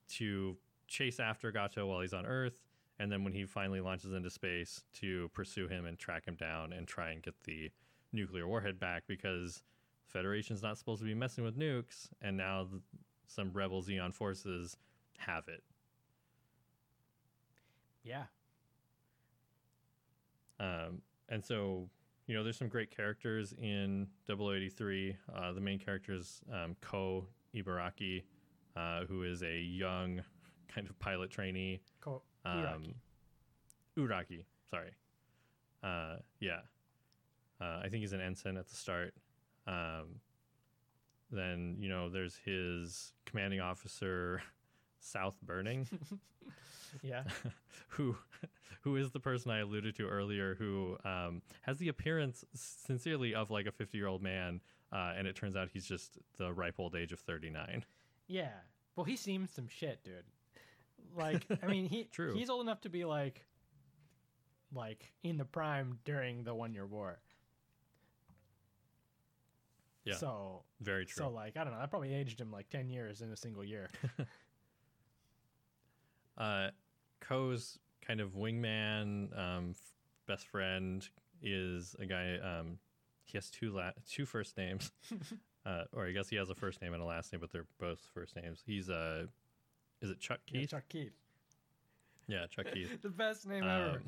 to chase after Gato while he's on Earth, and then when he finally launches into space, to pursue him and track him down and try and get the nuclear warhead back, because the Federation's not supposed to be messing with nukes, and now th- some rebel Zeon forces have it. Yeah. Um, and so, you know, there's some great characters in double oh eight three. Uh, the main character is um, Ko Uraki, uh, who is a young kind of pilot trainee. Ko Uraki. Um, Uraki, sorry. Uh, yeah. Uh, I think he's an ensign at the start. Um, then, you know, there's his commanding officer... South Burning, yeah, who who is the person I alluded to earlier, who um, has the appearance, sincerely, of like a fifty-year-old man, uh, and it turns out he's just the ripe old age of thirty-nine. Yeah, well, he seems some shit, dude. Like, I mean, he True. He's old enough to be like, like in the prime during the One Year War. Yeah. So very true. So like, I don't know. I probably aged him like ten years in a single year. Uh, Ko's kind of wingman, um, f- best friend is a guy. Um, he has two la- two first names, uh, or I guess he has a first name and a last name, but they're both first names. He's a uh, is it Chuck Keith? Yeah, Chuck Keith. Yeah, Chuck Keith. The best name um,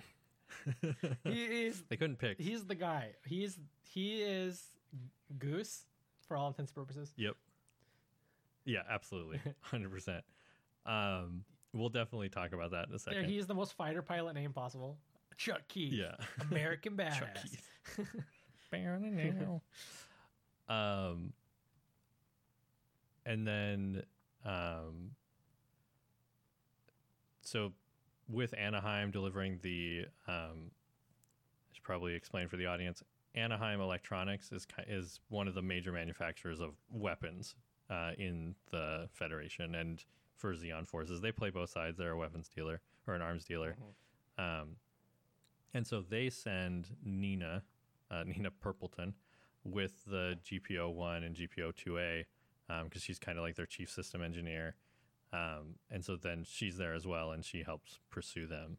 ever. He is. They couldn't pick. He's the guy. He's he is Goose for all intents and purposes. Yep. Yeah, absolutely, hundred percent. Um. We'll definitely talk about that in a second. Yeah, he's the most fighter pilot name possible. Chuck Keith. Yeah. American badass. Chuck Keith. um, and then, um, so with Anaheim delivering the, um, I should probably explain for the audience, Anaheim Electronics is is one of the major manufacturers of weapons uh, in the Federation and for Zeon forces. They play both sides. They're a weapons dealer or an arms dealer. Mm-hmm. Um, and so they send Nina, uh, Nina Purpleton, with the G P O one and G P O two A um, because she's kind of like their chief system engineer. Um, and so then she's there as well, and she helps pursue them.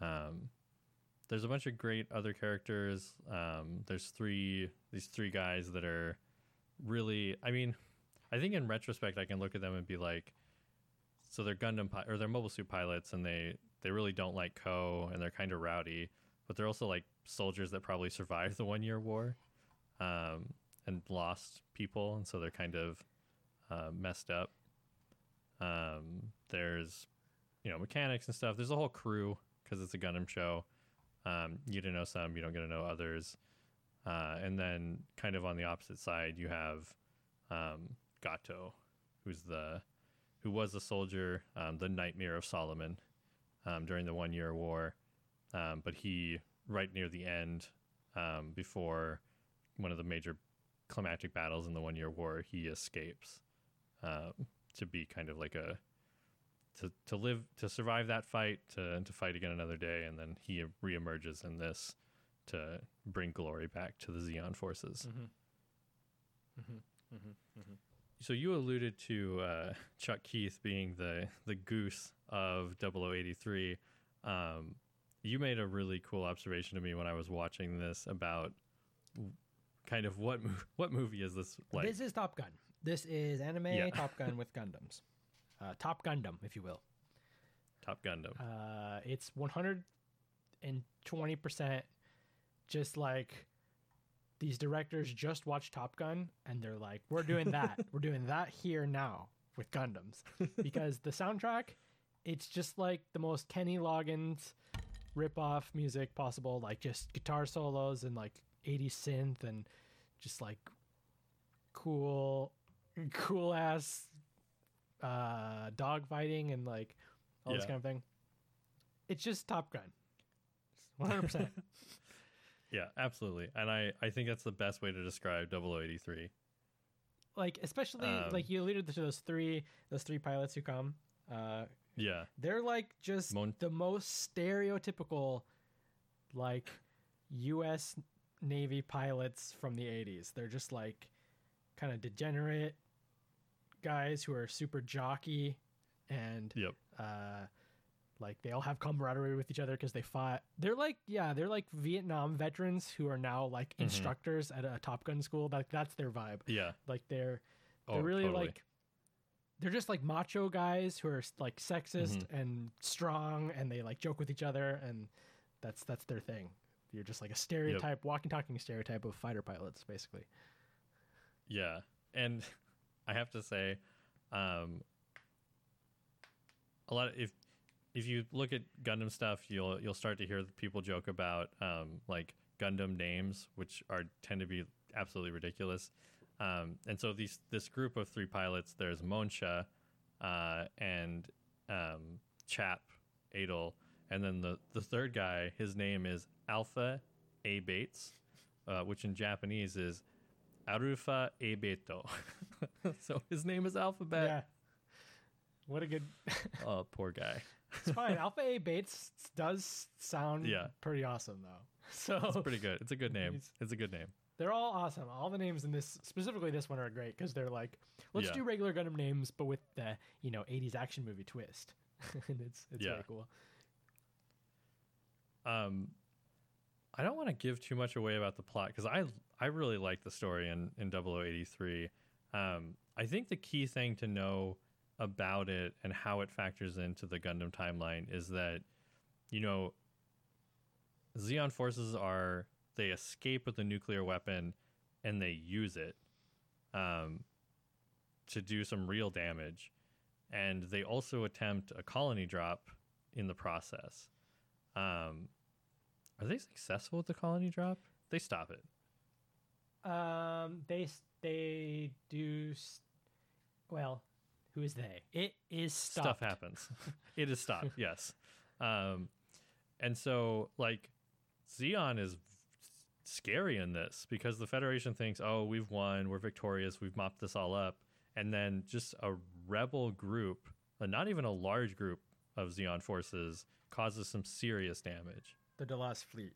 Um, there's a bunch of great other characters. Um, there's three, these three guys that are really, I mean, I think in retrospect, I can look at them and be like, so they're Gundam pi- or they're Mobile Suit pilots, and they, they really don't like Ko, and they're kind of rowdy, but they're also like soldiers that probably survived the one year war, um, and lost people. And so they're kind of, uh, messed up. Um, there's, you know, mechanics and stuff. There's a whole crew because it's a Gundam show. Um, you get to know some, you don't get to know others. Uh, and then kind of on the opposite side, you have, um, Gato, who's the, who was a soldier, um, the nightmare of Solomon, um, during the one year war. Um, but he, right near the end, um, before one of the major climactic battles in the one year war, he escapes, um, to be kind of like a, to, to live, to survive that fight, to, to fight again another day. And then he reemerges in this to bring glory back to the Zeon forces. Mm-hmm. Mm-hmm. Mm-hmm. Mm-hmm. So you alluded to uh, Chuck Keith being the, the goose of double oh eighty-three. Um, you made a really cool observation to me when I was watching this about kind of what, what movie is this like? This is Top Gun. This is anime yeah. Top Gun with Gundams. Uh, Top Gundam, if you will. Top Gundam. Uh, it's one hundred twenty percent just like these directors just watched Top Gun and they're like, we're doing that. We're doing that here now with Gundams. Because the soundtrack, it's just like the most Kenny Loggins ripoff music possible. Like just guitar solos and like eighties synth and just like cool, cool ass... uh dog fighting and like all yeah. this kind of thing. It's just Top Gun one hundred percent. Yeah, absolutely. And I I think that's the best way to describe double oh eighty-three, like especially um, like you alluded to those three those three pilots who come. Uh yeah, they're like just Mon- the most stereotypical like U S Navy pilots from the eighties. They're just like kind of degenerate guys who are super jockey and yep. uh like they all have camaraderie with each other because they fought. They're like yeah they're like Vietnam veterans who are now like mm-hmm. instructors at a Top Gun school. Like that's their vibe. Yeah, like they're they're oh, really totally. Like they're just like macho guys who are like sexist mm-hmm. and strong, and they like joke with each other, and that's that's their thing. You're just like a stereotype yep. walking talking stereotype of fighter pilots basically. Yeah, and I have to say, um, a lot of, if if you look at Gundam stuff, you'll you'll start to hear people joke about um, like Gundam names, which are tend to be absolutely ridiculous. Um, and so these this group of three pilots, there's Monsha uh, and um, Chap Adel, and then the the third guy, his name is Alpha A Bates, uh, which in Japanese is Arufa Ebeto. So his name is Alphabet. Yeah. What a good... oh, poor guy. It's fine. Alpha A Bates does sound yeah. pretty awesome, though. So it's pretty good. It's a good name. It's a good name. They're all awesome. All the names in this, specifically this one, are great because they're like, let's yeah. do regular Gundam names, but with the, you know, eighties action movie twist. And it's it's yeah. really cool. Um, I don't want to give too much away about the plot because I... I really like the story in, in double oh eighty-three. Um, I think the key thing to know about it and how it factors into the Gundam timeline is that, you know, Zeon forces are, they escape with a nuclear weapon and they use it um, to do some real damage. And they also attempt a colony drop in the process. Um, are they successful with the colony drop? They stop it. Um, they, they do, st- well, who is they? It is stopped. Stuff happens. It is stopped. Yes. Um, and so like Zeon is scary in this, because the Federation thinks, oh, we've won, we're victorious, we've mopped this all up. And then just a rebel group, not even a large group of Zeon forces, causes some serious damage. The Delaz Fleet.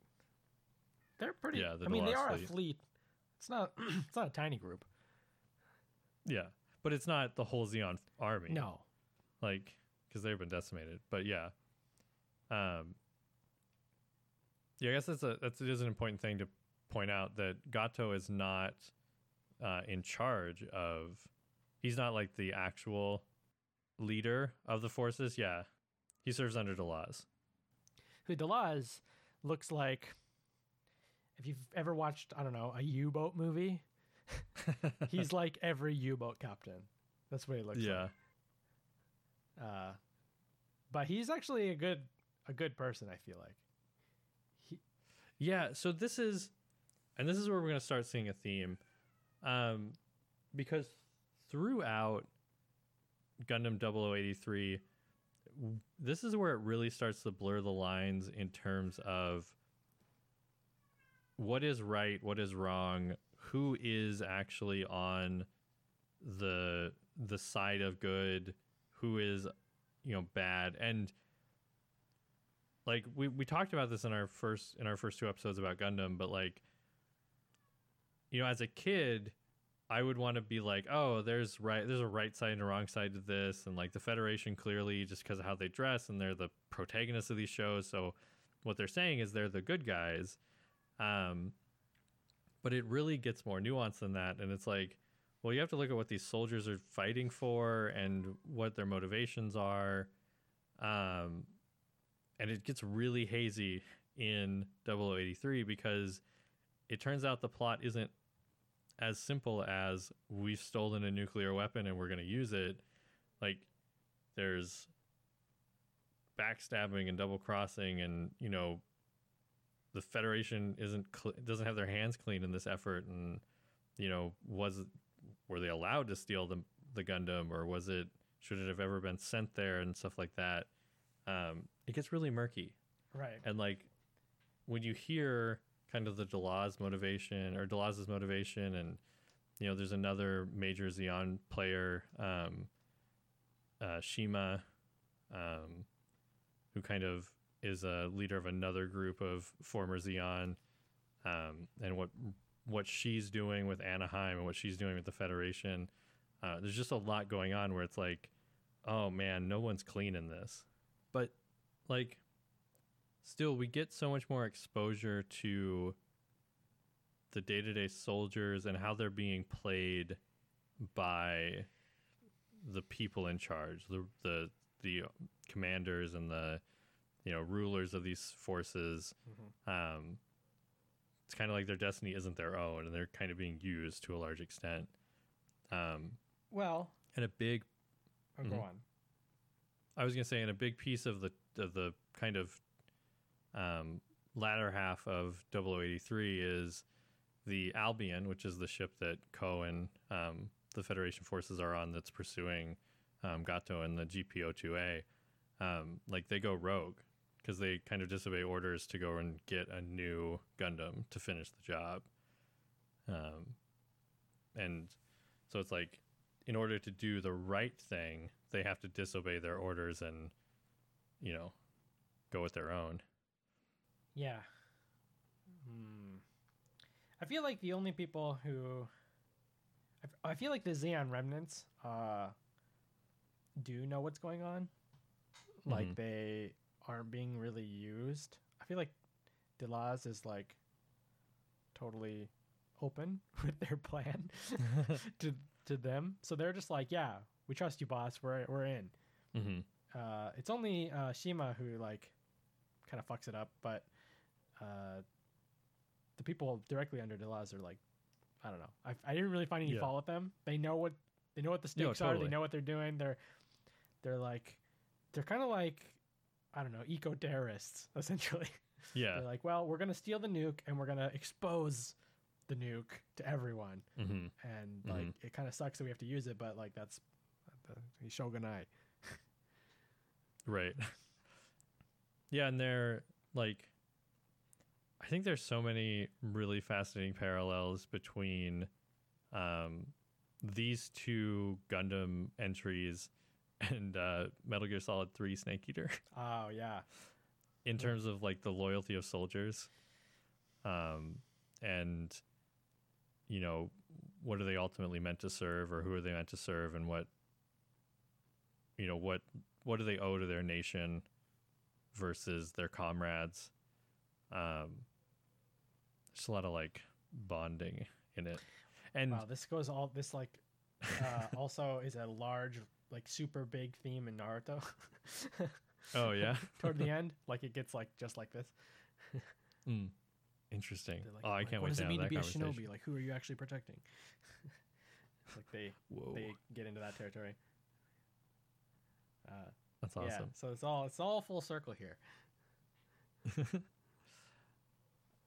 They're pretty... Yeah, the I Delaz mean, they are fleet. a fleet. It's not, it's not a tiny group. Yeah, but it's not the whole Zeon army. No. Like, because they've been decimated. But yeah. Um. Yeah, I guess that's a that's it is an important thing to point out, that Gato is not uh, in charge of... He's not like the actual leader of the forces. Yeah, he serves under Delaz. Who Delaz looks like, if you've ever watched, I don't know, a U-boat movie, he's like every U-boat captain. That's what he looks yeah. like. Yeah. Uh, but he's actually a good a good person, I feel like. He... Yeah, so this is, and this is where we're going to start seeing a theme. Um, because throughout Gundam double oh eight three, this is where it really starts to blur the lines in terms of what is right, what is wrong, who is actually on the the side of good, who is, you know, bad. And like we, we talked about this in our first in our first two episodes about Gundam, but like, you know, as a kid, I would want to be like, oh, there's right, there's a right side and a wrong side to this, and like the Federation clearly, just because of how they dress, and they're the protagonists of these shows, so what they're saying is they're the good guys. Um, but it really gets more nuanced than that, and it's like, well, you have to look at what these soldiers are fighting for and what their motivations are, um, and it gets really hazy in double oh eight three, because it turns out the plot isn't as simple as we've stolen a nuclear weapon and we're going to use it. Like, there's backstabbing and double crossing, and you know, the Federation isn't cl- doesn't have their hands clean in this effort. And you know, was were they allowed to steal the the Gundam, or was it should it have ever been sent there, and stuff like that. Um, it gets really murky, right? And like when you hear kind of the Delaz motivation or Delaz's motivation, and you know, there's another major Zeon player, um, uh, Shima, um, who kind of is a leader of another group of former Zeon, um, and what what she's doing with Anaheim and what she's doing with the Federation. Uh, there's just a lot going on where it's like, oh man, no one's clean in this. But like, still, we get so much more exposure to the day-to-day soldiers and how they're being played by the people in charge, the the, the commanders and the, you know, rulers of these forces. Mm-hmm. Um, it's kind of like their destiny isn't their own, and they're kind of being used to a large extent. Um, well, and a big. Oh, mm-hmm. Go on. I was gonna say, and a big piece of the of the kind of Um, latter half of double oh eight three is the Albion, which is the ship that Ko and um, the Federation forces are on, that's pursuing um, Gato and the G P O two A. Um, like, they go rogue because they kind of disobey orders to go and get a new Gundam to finish the job. Um, and so it's like, in order to do the right thing, they have to disobey their orders and, you know, go with their own. Yeah. Hmm. I feel like the only people who... I, I feel like the Zeon remnants uh, do know what's going on. Mm-hmm. Like, they aren't being really used. I feel like Delaz is, like, totally open with their plan to to them. So they're just like, yeah, we trust you, boss. We're, we're in. Mm-hmm. Uh, it's only uh, Shima who, like, kind of fucks it up, but... Uh, the people directly under Delaz are like, I don't know. I, I didn't really find any yeah. fault with them. They know what they know what the stakes no, totally. are. They know what they're doing. They're they're like they're kind of like, I don't know, eco terrorists essentially. Yeah. They're like, well, we're gonna steal the nuke and we're gonna expose the nuke to everyone. Mm-hmm. And like, mm-hmm. it kind of sucks that we have to use it, but like that's the shogunai. Right. Yeah, and they're like. I I think there's so many really fascinating parallels between um, these two Gundam entries and uh, Metal Gear Solid three Snake Eater. Oh, yeah. In terms of, like, the loyalty of soldiers. Um, and, you know, what are they ultimately meant to serve, or who are they meant to serve, and what, you know, what what do they owe to their nation versus their comrades? Um, there's a lot of, like, bonding in it. And wow, this goes all this like uh, also is a large, like, super big theme in Naruto. Oh yeah. Toward the end, like, it gets like just like this. Mm. Interesting. Like, oh, I can't like, wait to have that conversation. What does it mean to be a shinobi? Like, who are you actually protecting? It's like they Whoa. they get into that territory. Uh, That's awesome. Yeah, so it's all it's all full circle here.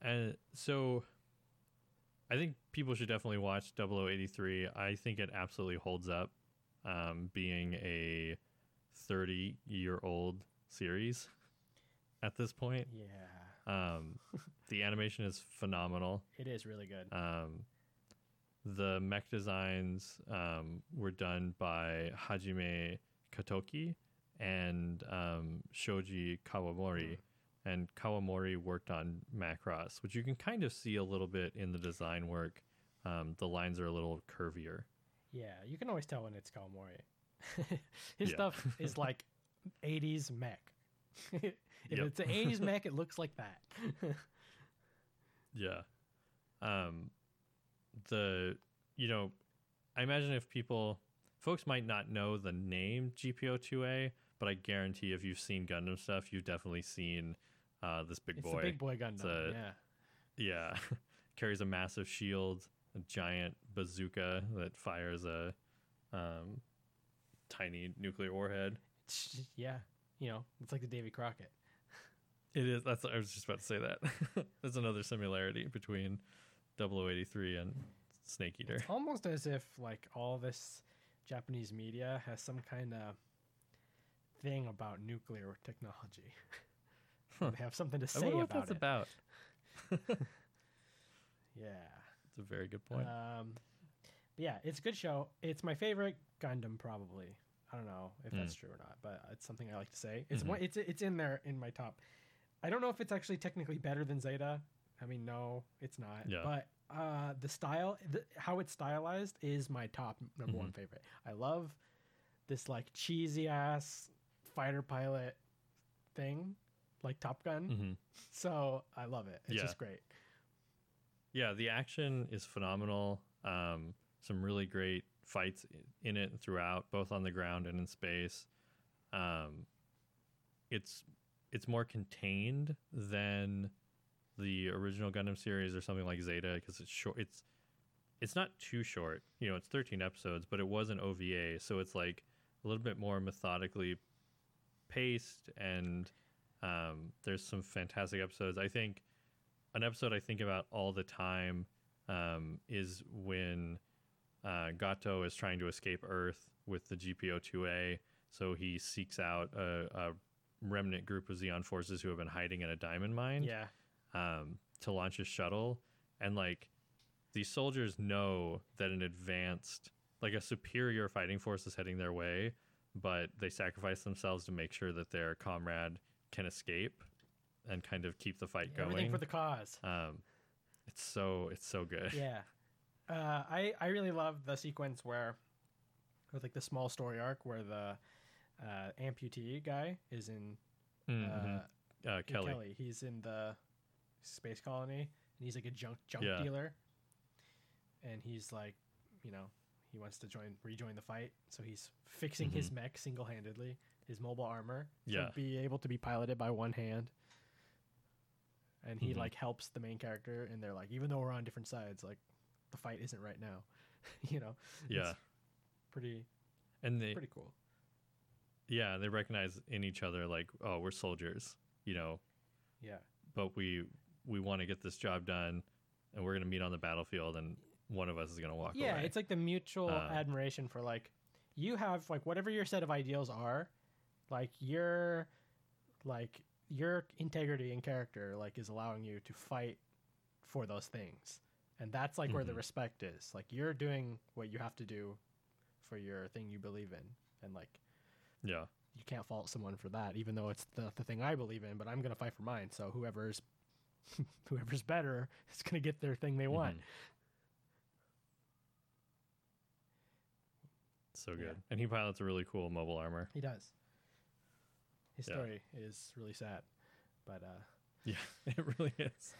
And so, I think people should definitely watch double oh eighty-three. I think it absolutely holds up, um, being a thirty-year-old series at this point. Yeah. Um, the animation is phenomenal. It is really good. Um, the mech designs um, were done by Hajime Katoki and um, Shoji Kawamori. Mm. And Kawamori worked on Macross, which you can kind of see a little bit in the design work. Um, the lines are a little curvier. Yeah, you can always tell when it's Kawamori. His yeah. stuff is like eighties mech. If yep. it's an eighties mech, it looks like that. Yeah. Um, the, you know, I imagine if people, folks might not know the name G P O two A, but I guarantee if you've seen Gundam stuff, you've definitely seen uh, this big it's boy. It's the big boy Gundam, a, yeah. Yeah. Carries a massive shield, a giant bazooka that fires a um, tiny nuclear warhead. It's, yeah. You know, it's like the Davy Crockett. It is. That's. I was just about to say that. That's another similarity between double oh eighty-three and Snake Eater. It's almost as if, like, all this Japanese media has some kind of thing about nuclear technology. Huh. They have something to say I wonder what about that's it. About. Yeah. That's a very good point. Um, but yeah, it's a good show. It's my favorite Gundam, probably. I don't know if that's mm. true or not, but it's something I like to say. It's mm-hmm. one, it's it's in there in my top. I don't know if it's actually technically better than Zeta. I mean, no, it's not. Yeah. But uh, the style, the, how it's stylized, is my top number mm-hmm. one favorite. I love this, like, cheesy ass fighter pilot thing, like Top Gun. Mm-hmm. So I love it. It's yeah. just great. Yeah, the action is phenomenal. Um, some really great fights in it and throughout, both on the ground and in space. Um, it's it's more contained than the original Gundam series or something like Zeta, because it's short. It's it's not too short, you know. It's thirteen episodes, but it was an O V A, so it's like a little bit more methodically paced. And um, there's some fantastic episodes. I think an episode I think about all the time um, is when. Uh, Gato is trying to escape Earth with the G P O two A, so he seeks out a, a remnant group of Zeon forces who have been hiding in a diamond mine yeah. um, to launch his shuttle. And, like, these soldiers know that an advanced, like, a superior fighting force is heading their way, but they sacrifice themselves to make sure that their comrade can escape and kind of keep the fight going. Everything for the cause. Um, it's so it's so good. Yeah. Uh, I, I really love the sequence where, with, like, the small story arc where the uh, amputee guy is in, mm-hmm. uh, uh, in Kelly. Kelly. He's in the space colony, and he's, like, a junk junk yeah. dealer. And he's, like, you know, he wants to join rejoin the fight, so he's fixing mm-hmm. his mech single-handedly, his mobile armor, to yeah. be able to be piloted by one hand. And he, mm-hmm. like, helps the main character, and they're like, even though we're on different sides, like, the fight isn't right now, you know? Yeah. It's pretty, and they, pretty cool. Yeah. They recognize in each other, like, oh, we're soldiers, you know? Yeah. But we, we want to get this job done, and we're going to meet on the battlefield, and one of us is going to walk yeah, away. Yeah. It's like the mutual um, admiration for, like, you have, like, whatever your set of ideals are, like, you're like your integrity and character like is allowing you to fight for those things. And that's like mm-hmm. where the respect is. Like you're doing what you have to do for your thing you believe in. And like, yeah, you can't fault someone for that, even though it's the, the thing I believe in, but I'm going to fight for mine. So whoever's, whoever's better is going to get their thing they mm-hmm. want. So good. Yeah. And he pilots a really cool mobile armor. He does. His yeah. story is really sad, but, uh, yeah, it really is.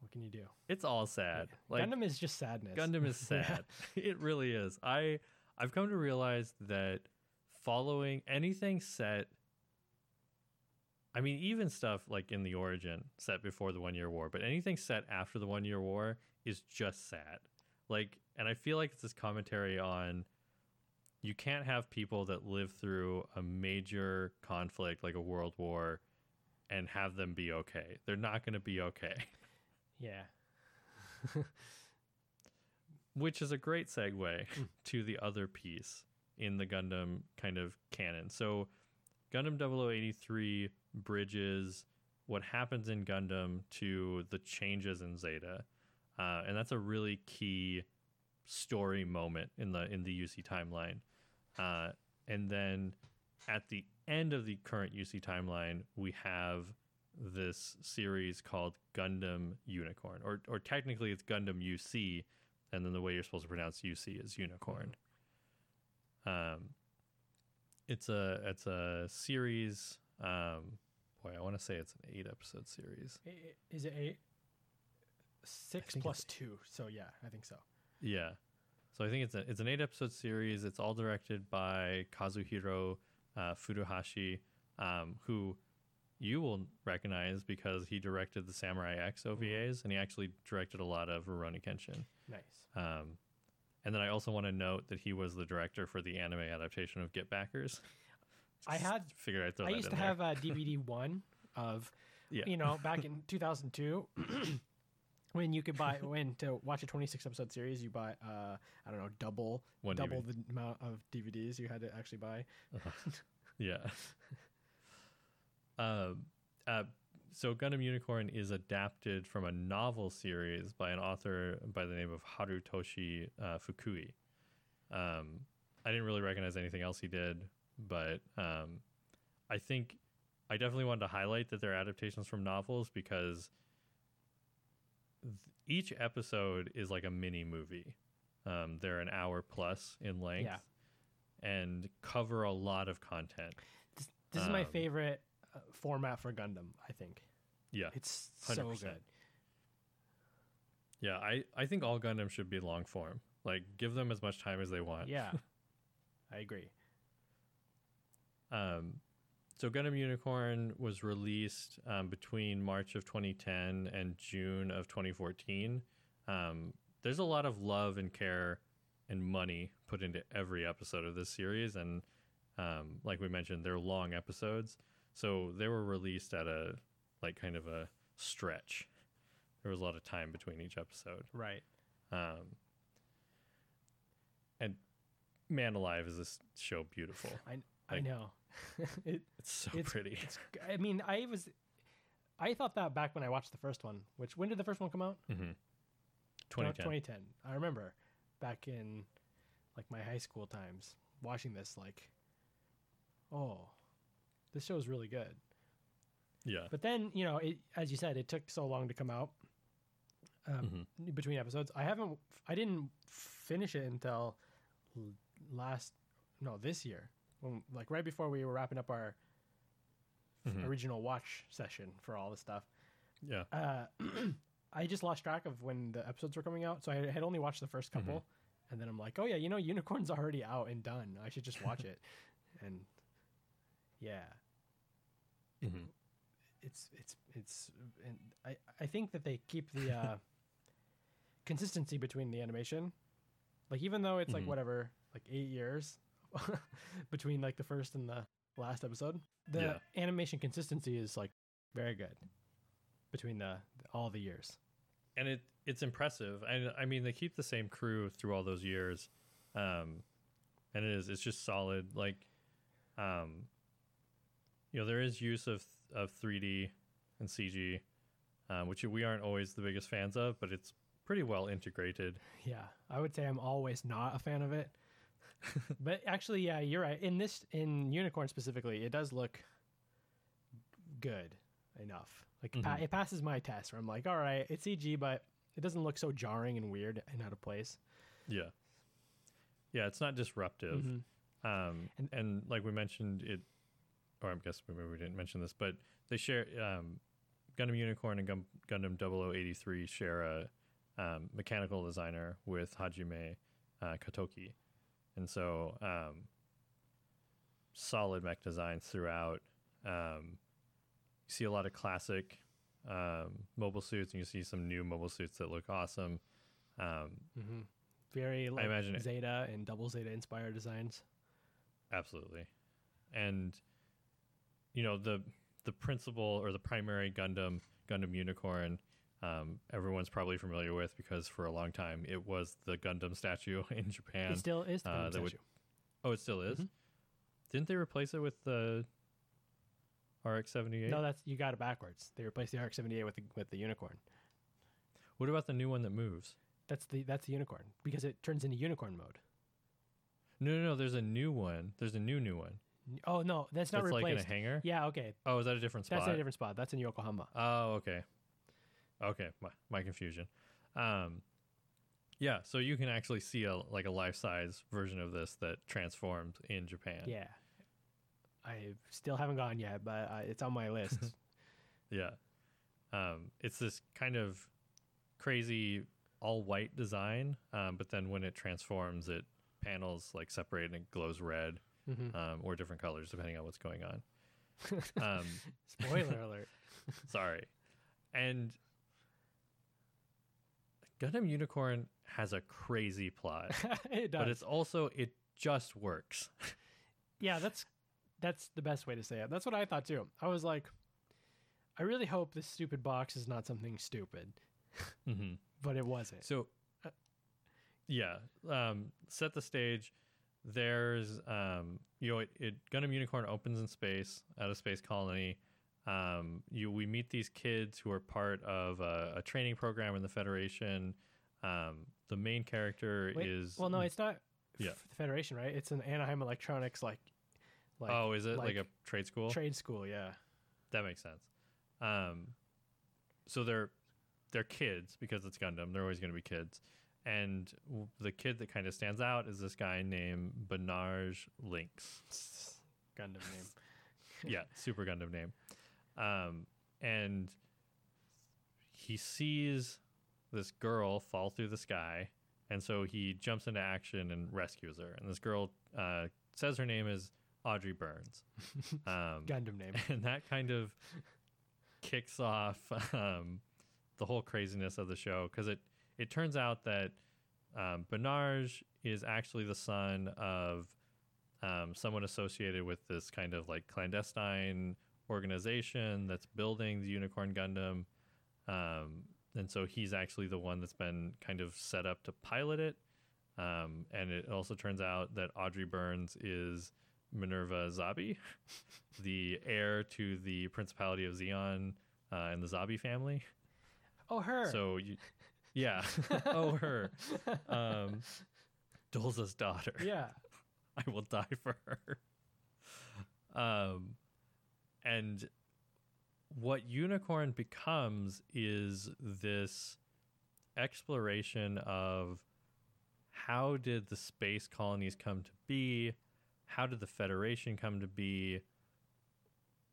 What can you do? It's all sad. Yeah. Like, Gundam is just sadness. Gundam is sad. Yeah. It really is. I, I've come to realize that following anything set, I mean, even stuff like in the origin set before the one year war, but anything set after the one year war is just sad. Like, and I feel like it's this commentary on, you can't have people that live through a major conflict, like a world war, and have them be okay. They're not going to be okay. Yeah. Which is a great segue mm. to the other piece in the Gundam kind of canon. So Gundam double oh eight three bridges what happens in Gundam to the changes in Zeta. Uh, and that's a really key story moment in the in the U C timeline. Uh, and then at the end of the current U C timeline, we have this series called Gundam Unicorn, or or technically it's Gundam U C, and then the way you're supposed to pronounce U C is Unicorn. Um, it's a it's a series. Um, boy, I want to say it's an eight episode series. Is it eight? Six plus two. So yeah, I think so. Yeah, so I think it's a it's an eight episode series. It's all directed by Kazuhiro uh, Furuhashi, um, who you will recognize because he directed the Samurai X O V As, and he actually directed a lot of Rurouni Kenshin. Nice. Um, and then I also want to note that he was the director for the anime adaptation of Get Backers. I had figured I'd throw I that used in to there. Have a D V D one of, yeah. you know, back in two thousand two when you could buy when to watch a twenty-six episode series, you buy uh, I don't know double one double D V D. The amount of D V Ds you had to actually buy. Uh-huh. Yeah. Uh, uh, so Gundam Unicorn is adapted from a novel series by an author by the name of Harutoshi uh, Fukui. Um, I didn't really recognize anything else he did, but um, I think I definitely wanted to highlight that they're adaptations from novels because th- each episode is like a mini movie. Um, they're an hour plus in length yeah. and cover a lot of content. This, this um, is my favorite format for Gundam, I think. Yeah, it's so one hundred percent good. Yeah, I, I think all Gundam should be long form. Like, give them as much time as they want. Yeah, I agree. Um, so Gundam Unicorn was released um, between March of twenty ten and June of twenty fourteen. Um, there's a lot of love and care and money put into every episode of this series, and um, like we mentioned, they're long episodes. So they were released at a, like, kind of a stretch. There was a lot of time between each episode. Right. Um, and Man Alive is this show beautiful. I, like, I know. it, it's so it's, pretty. It's, I mean, I was, I thought that back when I watched the first one, which, when did the first one come out? Mm-hmm. twenty ten twenty ten I remember back in, like, my high school times watching this, like, oh, this show is really good. Yeah. But then, you know, it, as you said, it took so long to come out um, mm-hmm. between episodes. I haven't, I didn't finish it until last, no, this year. When, like right before we were wrapping up our mm-hmm. original watch session for all this stuff. Yeah. Uh, I just lost track of when the episodes were coming out. So I had only watched the first couple mm-hmm. and then I'm like, oh yeah, you know, Unicorn's already out and done. I should just watch it. And yeah. Mm-hmm. It's it's it's and I, I think that they keep the uh, consistency between the animation, like even though it's mm-hmm. like whatever like eight years between like the first and the last episode, the yeah. animation consistency is like very good between the all the years, and it it's impressive. And I, I mean they keep the same crew through all those years, um, and it is it's just solid like. Um, you know, there is use of of three D and C G, um, which we aren't always the biggest fans of, but it's pretty well integrated. Yeah, I would say I'm always not a fan of it. But actually, yeah, you're right. In this, in Unicorn specifically, it does look good enough. Like mm-hmm. pa- it passes my test where I'm like, all right, it's C G, but it doesn't look so jarring and weird and out of place. Yeah. Yeah, it's not disruptive. Mm-hmm. Um, and, and like we mentioned it, or I guess maybe we didn't mention this, but they share, um, Gundam Unicorn and Gun- Gundam double oh eighty-three share a um, mechanical designer with Hajime uh, Katoki. And so um, solid mech designs throughout. Um, you see a lot of classic um, mobile suits, and you see some new mobile suits that look awesome. Um, mm-hmm. Very like Zeta it. and Double Zeta inspired designs. Absolutely. And, you know, the the principal or the primary Gundam, Gundam Unicorn, um, everyone's probably familiar with because for a long time it was the Gundam statue in Japan. It still is the Gundam uh, statue. Would, oh, it still is? Mm-hmm. Didn't they replace it with the R X seventy-eight? No, that's you got it backwards. They replaced the R X seventy-eight with the, with the Unicorn. What about the new one that moves? That's the that's the Unicorn because it turns into unicorn mode. No, no, no. There's a new one. There's a new new one. Oh no, that's not that's replaced. Like in a hangar. Yeah, okay. Oh, is that a different spot? That's a different spot. That's in Yokohama. Oh, okay. Okay, my my confusion. Um, yeah, so you can actually see a like a life size version of this that transformed in Japan. Yeah, I still haven't gone yet, but uh, it's on my list. Yeah, um, it's this kind of crazy all white design, um, but then when it transforms, it panels like separate and it glows red, mm-hmm. um, or different colors depending on what's going on. Um, Spoiler alert! Sorry, and Gundam Unicorn has a crazy plot. It does, but it's also it just works. Yeah, that's that's the best way to say it. That's what I thought too. I was like, I really hope this stupid box is not something stupid. Mm-hmm. But it wasn't. So, uh, yeah, um, set the stage. There's, um, you know, it, it Gundam Unicorn opens in space at a space colony. Um, you we meet these kids who are part of a, a training program in the Federation. Um, the main character Wait, is well, no, it's not. Yeah. F- the Federation, right? It's an Anaheim Electronics like. like oh, is it like, like a trade school? Trade school, yeah. That makes sense. Um, so they're. They're kids because it's Gundam. They're always going to be kids. And the kid that kind of stands out is this guy named Banagher Links. Gundam name. Yeah, super Gundam name. Um, and he sees this girl fall through the sky. And so he jumps into action and rescues her. And this girl uh, says her name is Audrey Burne. Um, Gundam name. And that kind of kicks off... Um, the whole craziness of the show, because it, it turns out that um, Banagher is actually the son of um, someone associated with this kind of like clandestine organization that's building the Unicorn Gundam. Um, and so he's actually the one that's been kind of set up to pilot it. Um, and it also turns out that Audrey Burne is Mineva Zabi, the heir to the Principality of Zeon uh, and the Zabi family. Oh, her. So, you, yeah. Oh, her. Um, Dolza's daughter. Yeah. I will die for her. Um, and what Unicorn becomes is this exploration of how did the space colonies come to be? How did the Federation come to be?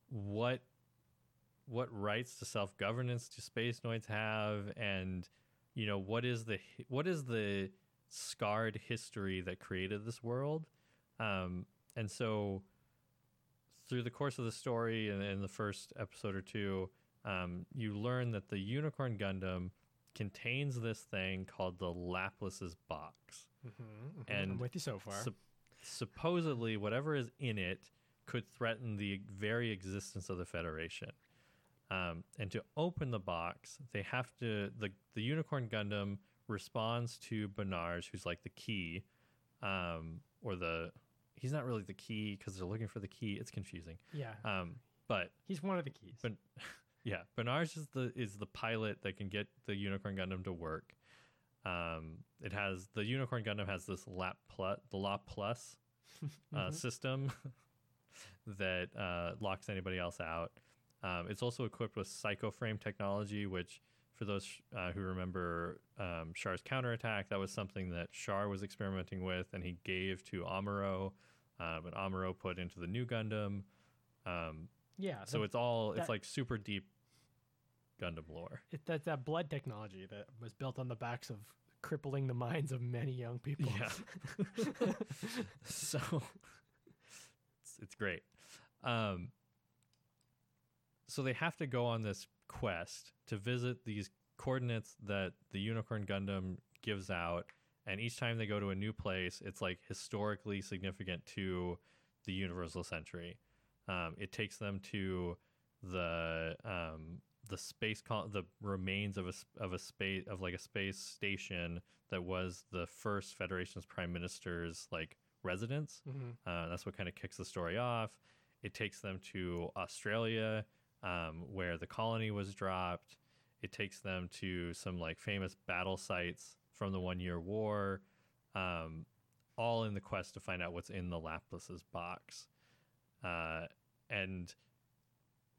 What... what rights to self-governance do spacenoids have? And, you know, what is the what is the scarred history that created this world? Um, and so through the course of the story and in the first episode or two, um, you learn that the Unicorn Gundam contains this thing called the Laplace's Box. Mm-hmm, mm-hmm. And I'm with you so far. Su- supposedly, whatever is in it could threaten the very existence of the Federation. Um, and to open the box, they have to, the, the Unicorn Gundam responds to Banagher, who's like the key, um, or the, he's not really the key because they're looking for the key. It's confusing. Yeah. Um, But he's one of the keys. But yeah, Banagher is the is the pilot that can get the Unicorn Gundam to work. Um, it has the Unicorn Gundam has this lap plus the lap plus uh, mm-hmm. system that uh, locks anybody else out. Um, it's also equipped with Psycho Frame technology, which for those uh, who remember um, Char's counterattack, that was something that Char was experimenting with, and he gave to Amuro, uh, but Amuro put into the new Gundam. Um, yeah, so it's all that, it's like super deep Gundam lore. It, that that blood technology that was built on the backs of crippling the minds of many young people. Yeah. So it's, it's great. Um, so they have to go on this quest to visit these coordinates that the Unicorn Gundam gives out, and each time they go to a new place, it's like historically significant to the Universal Century. Um, it takes them to the um, the space con- the remains of a of a space of like a space station that was the first Federation's prime minister's like residence. Mm-hmm. Uh, that's what kind of kicks the story off. It takes them to Australia, um, where the colony was dropped. It takes them to some like famous battle sites from the One Year War, um, all in the quest to find out what's in the Laplace's box. Uh, and,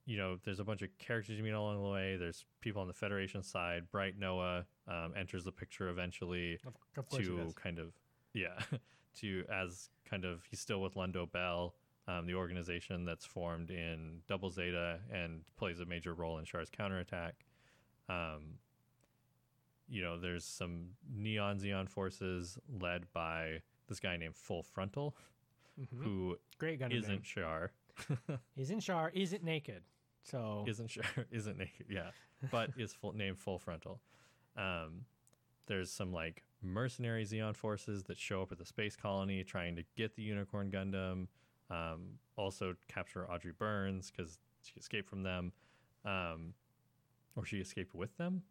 you know, there's a bunch of characters you meet along the way. There's people on the Federation side. Bright Noah um, enters the picture eventually of, of to kind of, yeah, to as kind of, he's still with Londo Bell, um, the organization that's formed in Double Zeta and plays a major role in Char's counterattack. Um, you know, there's some Neon Zeon forces led by this guy named Full Frontal. Mm-hmm. Who Great Gundam isn't Char. Isn't Char, isn't naked. So Isn't Char, isn't naked, yeah. But is full, named Full Frontal. Um, there's some like mercenary Zeon forces that show up at the space colony trying to get the Unicorn Gundam. Um, also capture Audrey Burne because she escaped from them. Um, or she escaped with them.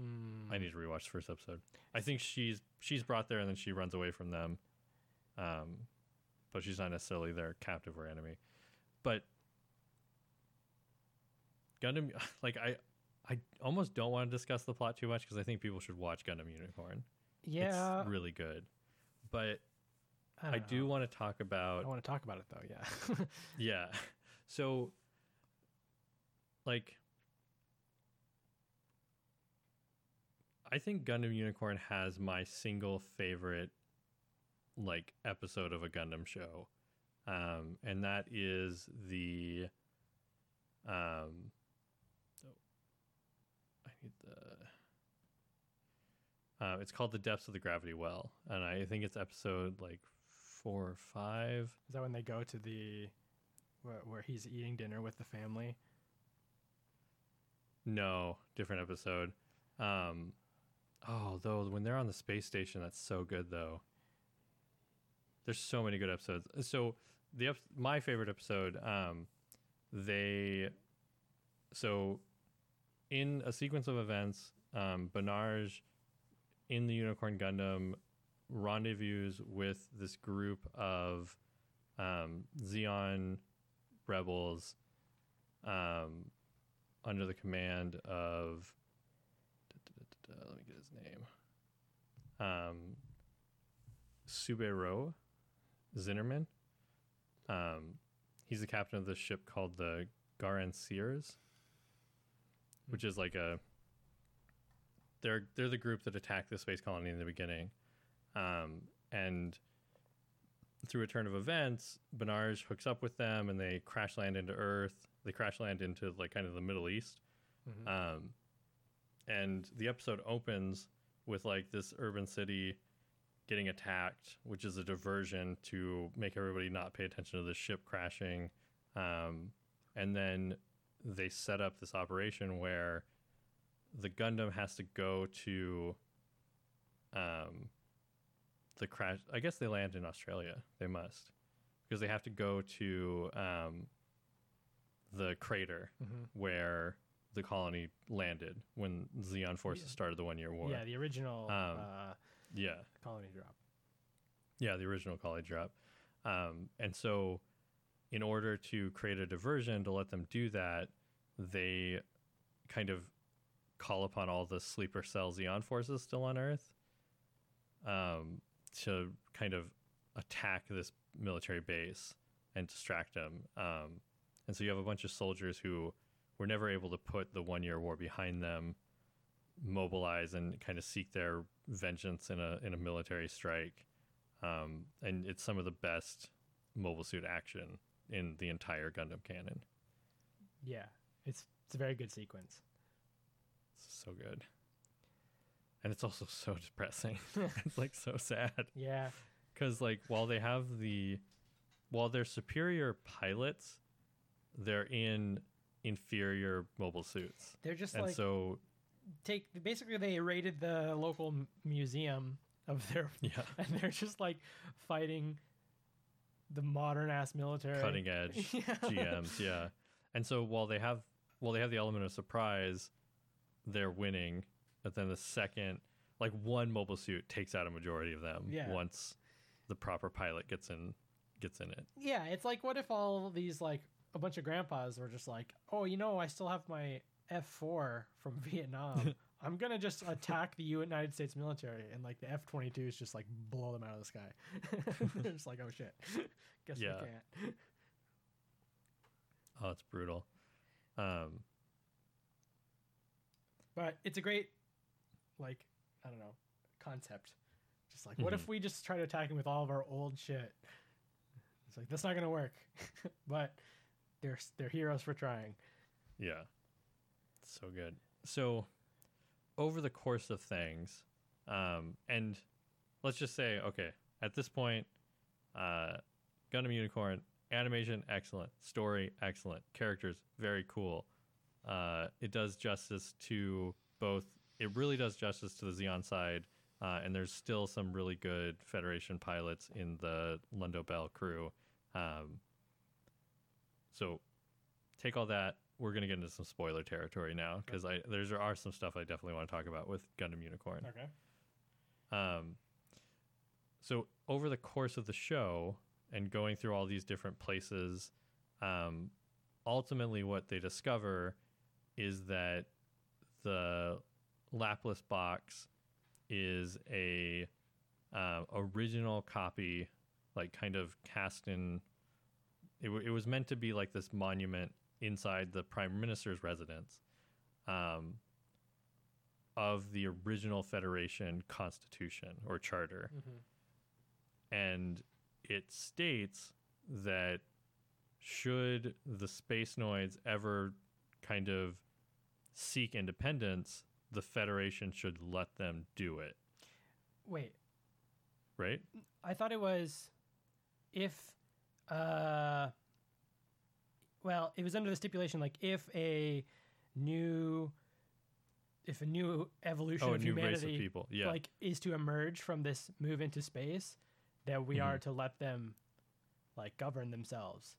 Mm. I need to rewatch the first episode. I think she's she's brought there and then she runs away from them. Um, but she's not necessarily their captive or enemy. But Gundam, like I, I almost don't want to discuss the plot too much because I think people should watch Gundam Unicorn. Yeah, it's really good. But I, I do want to talk about. I want to talk about it though. Yeah. Yeah. So, like, I think Gundam Unicorn has my single favorite like episode of a Gundam show, um and that is the um oh, I need the uh, it's called The Depths of the Gravity Well, and I think it's episode like four or five. Is that when they go to the where, where he's eating dinner with the family? No, different episode. Um oh though when they're on the space station, that's so good though. There's so many good episodes. So the my favorite episode, um, they so in a sequence of events, um, Banagher in the Unicorn Gundam rendezvous with this group of um, Zeon rebels um, under the command of. Da, da, da, da, let me get his name. Um, Subero Zinnerman. Um, he's the captain of this ship called the Gihren Zabi, which is like a they're they're the group that attacked the space colony in the beginning. Um, and through a turn of events, Banagher hooks up with them and they crash land into Earth. They crash land into like kind of the Middle East. Mm-hmm. Um, and the episode opens with like this urban city getting attacked, which is a diversion to make everybody not pay attention to the ship crashing. Um, and then they set up this operation where the Gundam has to go to um, the crash. I guess they land in Australia. They must. Because they have to go to um, the crater mm-hmm. where the colony landed when Zeon forces yeah. started the One-Year War. Yeah, the original... Um, uh... Yeah. Colony drop. Yeah, the original colony drop. Um, and so in order to create a diversion to let them do that, they kind of call upon all the sleeper cell Zeon forces still on Earth um, to kind of attack this military base and distract them. Um, and so you have a bunch of soldiers who were never able to put the one-year war behind them, mobilize and kind of seek their vengeance in a in a military strike. Um, and it's some of the best mobile suit action in the entire Gundam canon. Yeah, it's it's a very good sequence. It's so good. And it's also so depressing. It's like so sad. Yeah. Because like while they have the while they're superior pilots, they're in inferior mobile suits. They're just and like so take basically they raided the local museum of their yeah. and they're just like fighting the modern ass military, cutting edge yeah. G Ms, yeah. And so while they have while they have the element of surprise, they're winning. But then the second, like one mobile suit takes out a majority of them yeah. once the proper pilot gets in gets in it. Yeah, it's like what if all these like a bunch of grandpas were just like, oh, you know, I still have my F four from Vietnam. I'm gonna just attack the United States military, and like the F twenty-two is just like blow them out of the sky. They're just like, oh shit, guess yeah. we can't. Oh, it's brutal. Um, but it's a great, like, I don't know, concept. Just like, mm-hmm. what if we just try to attack him with all of our old shit? It's like that's not gonna work, but they're they're heroes for trying. Yeah, it's so good. So. Over the course of things, um, and let's just say, okay, at this point, uh, Gundam Unicorn, animation, excellent. Story, excellent. Characters, very cool. Uh, it does justice to both. It really does justice to the Zeon side, uh, and there's still some really good Federation pilots in the Londo Bell crew. Um, so take all that. We're going to get into some spoiler territory now because I there are some stuff I definitely want to talk about with Gundam Unicorn. Okay. Um. So over the course of the show and going through all these different places, um, ultimately what they discover is that the Laplace box is a uh, original copy, like kind of cast in. It, w- it was meant to be like this monument inside the Prime Minister's residence um, of the original Federation Constitution or Charter. Mm-hmm. And it states that should the Spacenoids ever kind of seek independence, the Federation should let them do it. Wait. Right? I thought it was if... Uh... Well, it was under the stipulation, like if a new, if a new evolution oh, of a new humanity, race of people. Yeah. like is to emerge from this move into space, that we mm-hmm. are to let them, like govern themselves.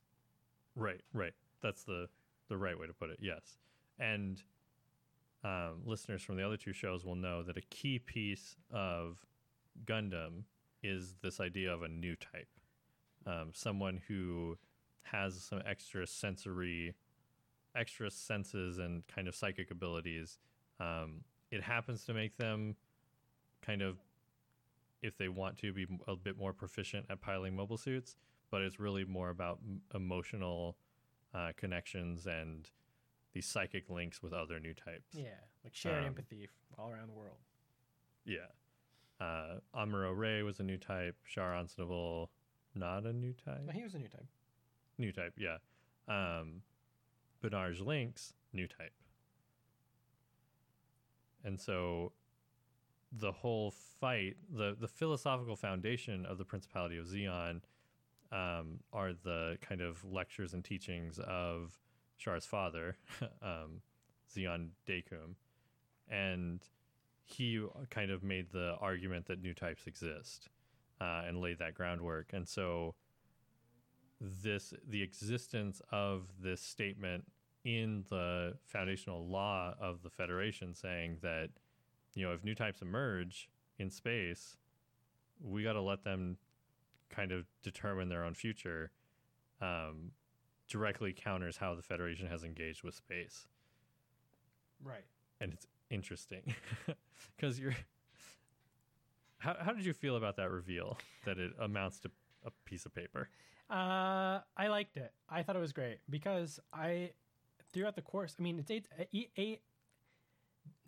Right, right. That's the the right way to put it. Yes, and um, listeners from the other two shows will know that a key piece of Gundam is this idea of a new type, um, someone who. Has some extra sensory, extra senses and kind of psychic abilities. Um, it happens to make them kind of, if they want to, be a bit more proficient at piloting mobile suits, but it's really more about m- emotional uh, connections and these psychic links with other new types. Yeah, like shared um, empathy all around the world. Yeah. Uh, Amuro Ray was a new type. Char Aznable, not a new type? No, he was a new type. New type, yeah. Um, Banagher Links, new type. And so the whole fight, the, the philosophical foundation of the Principality of Zeon um, are the kind of lectures and teachings of Char's father, um, Zeon Deikun. And he kind of made the argument that new types exist uh, and laid that groundwork. And so... this the existence of this statement in the foundational law of the Federation saying that, you know, if new types emerge in space, we got to let them kind of determine their own future. Um, directly counters how the Federation has engaged with space. Right. And it's interesting because you're. How how did you feel about that reveal that it amounts to a piece of paper? Uh, I liked it. I thought it was great because I, throughout the course, I mean, it's eight, eight, eight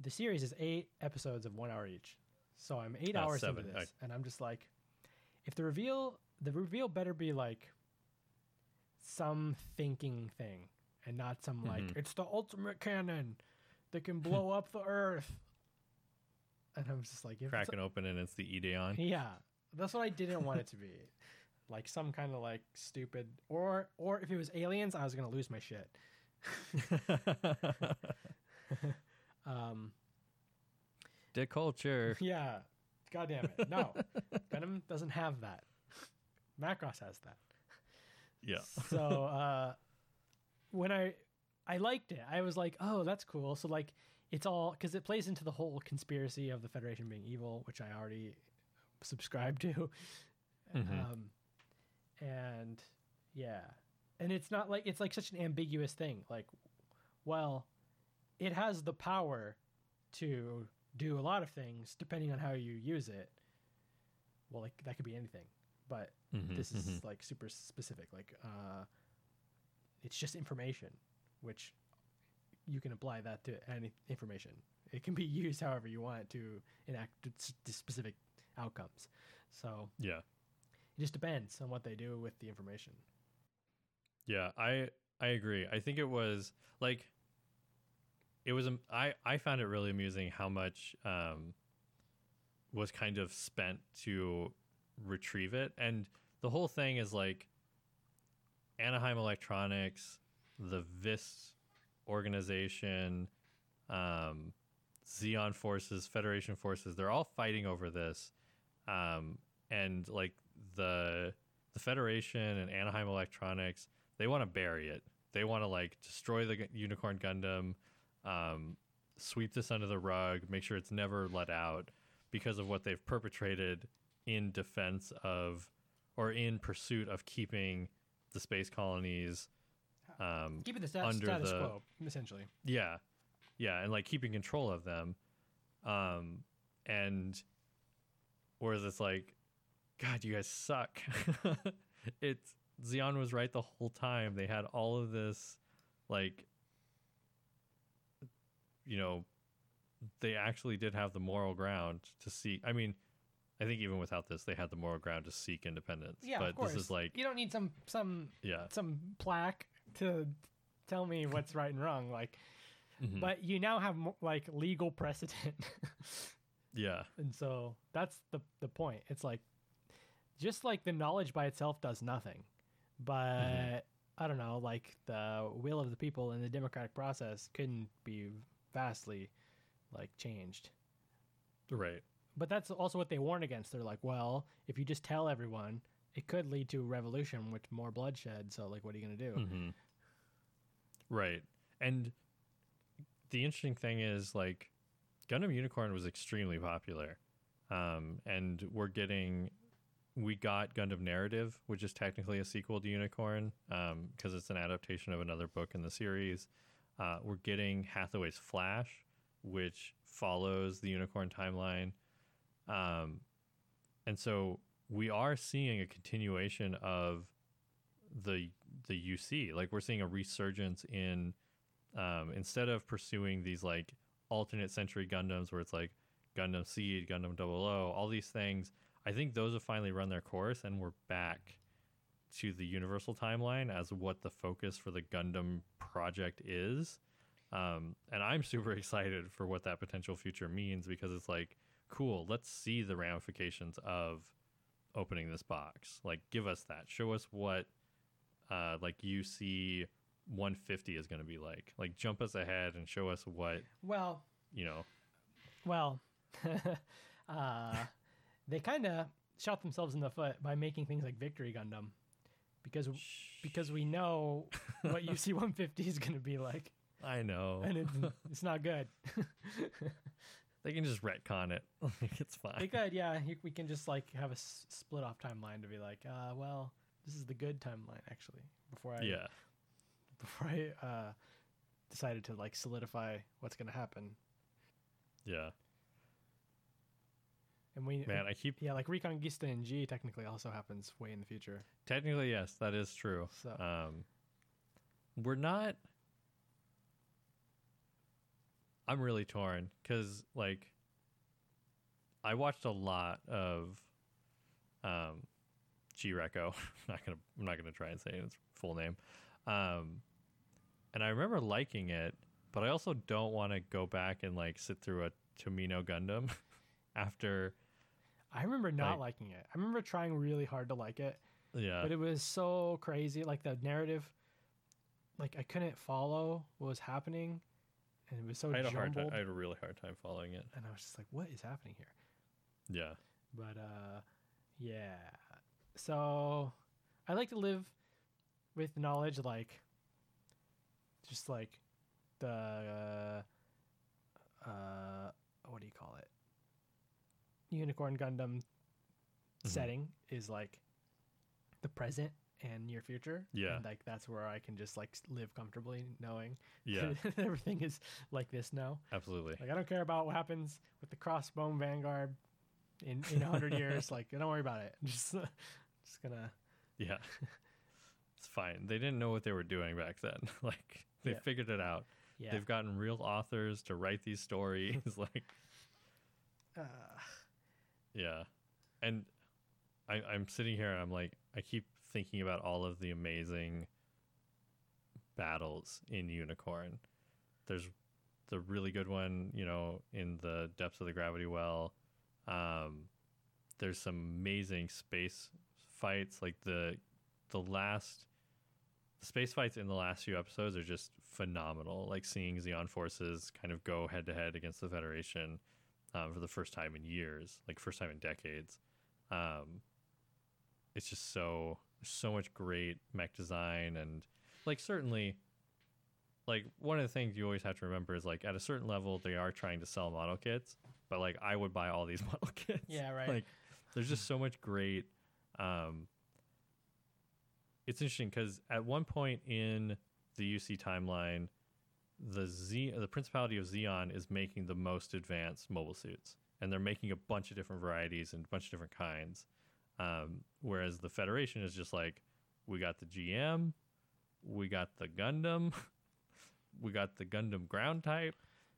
the series is eight episodes of one hour each. So I'm eight uh, hours seven. into this I, and I'm just like, if the reveal, the reveal better be like some thinking thing and not some mm-hmm. like, it's the ultimate cannon that can blow up the earth. And I'm just like, cracking open and it's the Ideon. Yeah. That's what I didn't want it to be. Like some kind of like stupid, or, or if it was aliens, I was going to lose my shit. um, the culture. Yeah. God damn it. No. Venom doesn't have that. Macross has that. Yeah. So, uh, when I, I liked it, I was like, oh, that's cool. So like it's all, cause it plays into the whole conspiracy of the Federation being evil, which I already subscribe to. Mm-hmm. Um, and yeah. And it's not like, it's like such an ambiguous thing. Like, well, it has the power to do a lot of things depending on how you use it. Well, like that could be anything, but mm-hmm, this is mm-hmm. like super specific. Like, uh, it's just information, which you can apply that to any information. It can be used however you want it to enact specific outcomes. So yeah, it just depends on what they do with the information. Yeah, I, I agree. I think it was like, it was, I, I found it really amusing how much um, was kind of spent to retrieve it. And the whole thing is like Anaheim Electronics, the V I S organization, um, Zeon forces, Federation forces, they're all fighting over this. Um, and like the the Federation and Anaheim Electronics, they want to bury it. They want to like destroy the Unicorn Gundam, Um, sweep this under the rug, make sure it's never let out because of what they've perpetrated in defense of, or in pursuit of, keeping the space colonies um, keeping the status, under status the, quo, essentially. Yeah. Yeah. And like keeping control of them. Um, and, whereas it's like, God, you guys suck. It's, Zeon was right the whole time. They had all of this, like, you know, they actually did have the moral ground to seek. I mean, I think even without this, they had the moral ground to seek independence. Yeah, but of course. This is like, you don't need some some yeah. some plaque to tell me what's right and wrong. Like, mm-hmm. but you now have like legal precedent. Yeah, and so that's the the point. It's like, just like the knowledge by itself does nothing, but. Mm-hmm. I don't know, like the will of the people in the democratic process couldn't be vastly like changed. Right. But that's also what they warn against. They're like, well, if you just tell everyone, it could lead to a revolution with more bloodshed. So like, what are you going to do? Mm-hmm. Right. And the interesting thing is like Gundam Unicorn was extremely popular. Um, and we're getting... We got Gundam Narrative, which is technically a sequel to Unicorn because um, it's an adaptation of another book in the series. Uh, we're getting Hathaway's Flash, which follows the Unicorn timeline. Um, and so we are seeing a continuation of the the U C. Like we're seeing a resurgence in, um, instead of pursuing these like alternate century Gundams where it's like Gundam Seed, Gundam double O, all these things, I think those have finally run their course, and we're back to the Universal timeline as what the focus for the Gundam project is. Um, and I'm super excited for what that potential future means because it's like, cool, let's see the ramifications of opening this box. Like, give us that. Show us what uh, like U C one fifty is going to be like. Like, jump us ahead and show us what... Well... You know... Well... uh... They kind of shot themselves in the foot by making things like Victory Gundam, because because we know what U C one fifty is going to be like. I know, and it's, it's not good. They can just retcon it; it's fine. They could, yeah. We can just like have a s- split off timeline to be like, uh, well, this is the good timeline actually. Before I, yeah, before I uh, decided to like solidify what's going to happen. Yeah. And we man, I keep yeah, like Reconquista in G technically also happens way in the future. Technically, yes, that is true. So um, we're not. I'm really torn because like I watched a lot of um, G-Reco. I'm not gonna I'm not gonna try and say its full name, um, and I remember liking it, but I also don't want to go back and like sit through a Tomino Gundam after. I remember not like, liking it. I remember trying really hard to like it. Yeah. But it was so crazy. Like the narrative, like I couldn't follow what was happening. And it was so I had jumbled. A hard time, I had a really hard time following it. And I was just like, what is happening here? Yeah. But, uh, yeah. So I like to live with knowledge, like, just like the, uh, uh what do you call it? Unicorn Gundam mm-hmm. setting is like the present and near future. Yeah. And like that's where I can just like live comfortably knowing yeah. that everything is like this now. Absolutely. Like I don't care about what happens with the Crossbone Vanguard in in one hundred years. Like don't worry about it. I'm just uh, just gonna yeah. It's fine. They didn't know what they were doing back then. Like they yeah. figured it out. Yeah. They've gotten real authors to write these stories like uh yeah. And I, I'm sitting here and I'm like, I keep thinking about all of the amazing battles in Unicorn. There's the really good one, you know, in the depths of the gravity well. Um, there's some amazing space fights. Like the the last the space fights in the last few episodes are just phenomenal. Like seeing Zeon forces kind of go head to head against the Federation. Um, for the first time in years, like first time in decades. Um, it's just so, so much great mech design. And like, certainly, like one of the things you always have to remember is like at a certain level, they are trying to sell model kits, but like I would buy all these model kits. Yeah, right. Like there's just so much great. Um, it's interesting because at one point in the U C timeline, the Z, the Principality of Zeon is making the most advanced mobile suits, and they're making a bunch of different varieties and a bunch of different kinds. Um, whereas the Federation is just like, we got the G M, we got the Gundam, we got the Gundam ground type,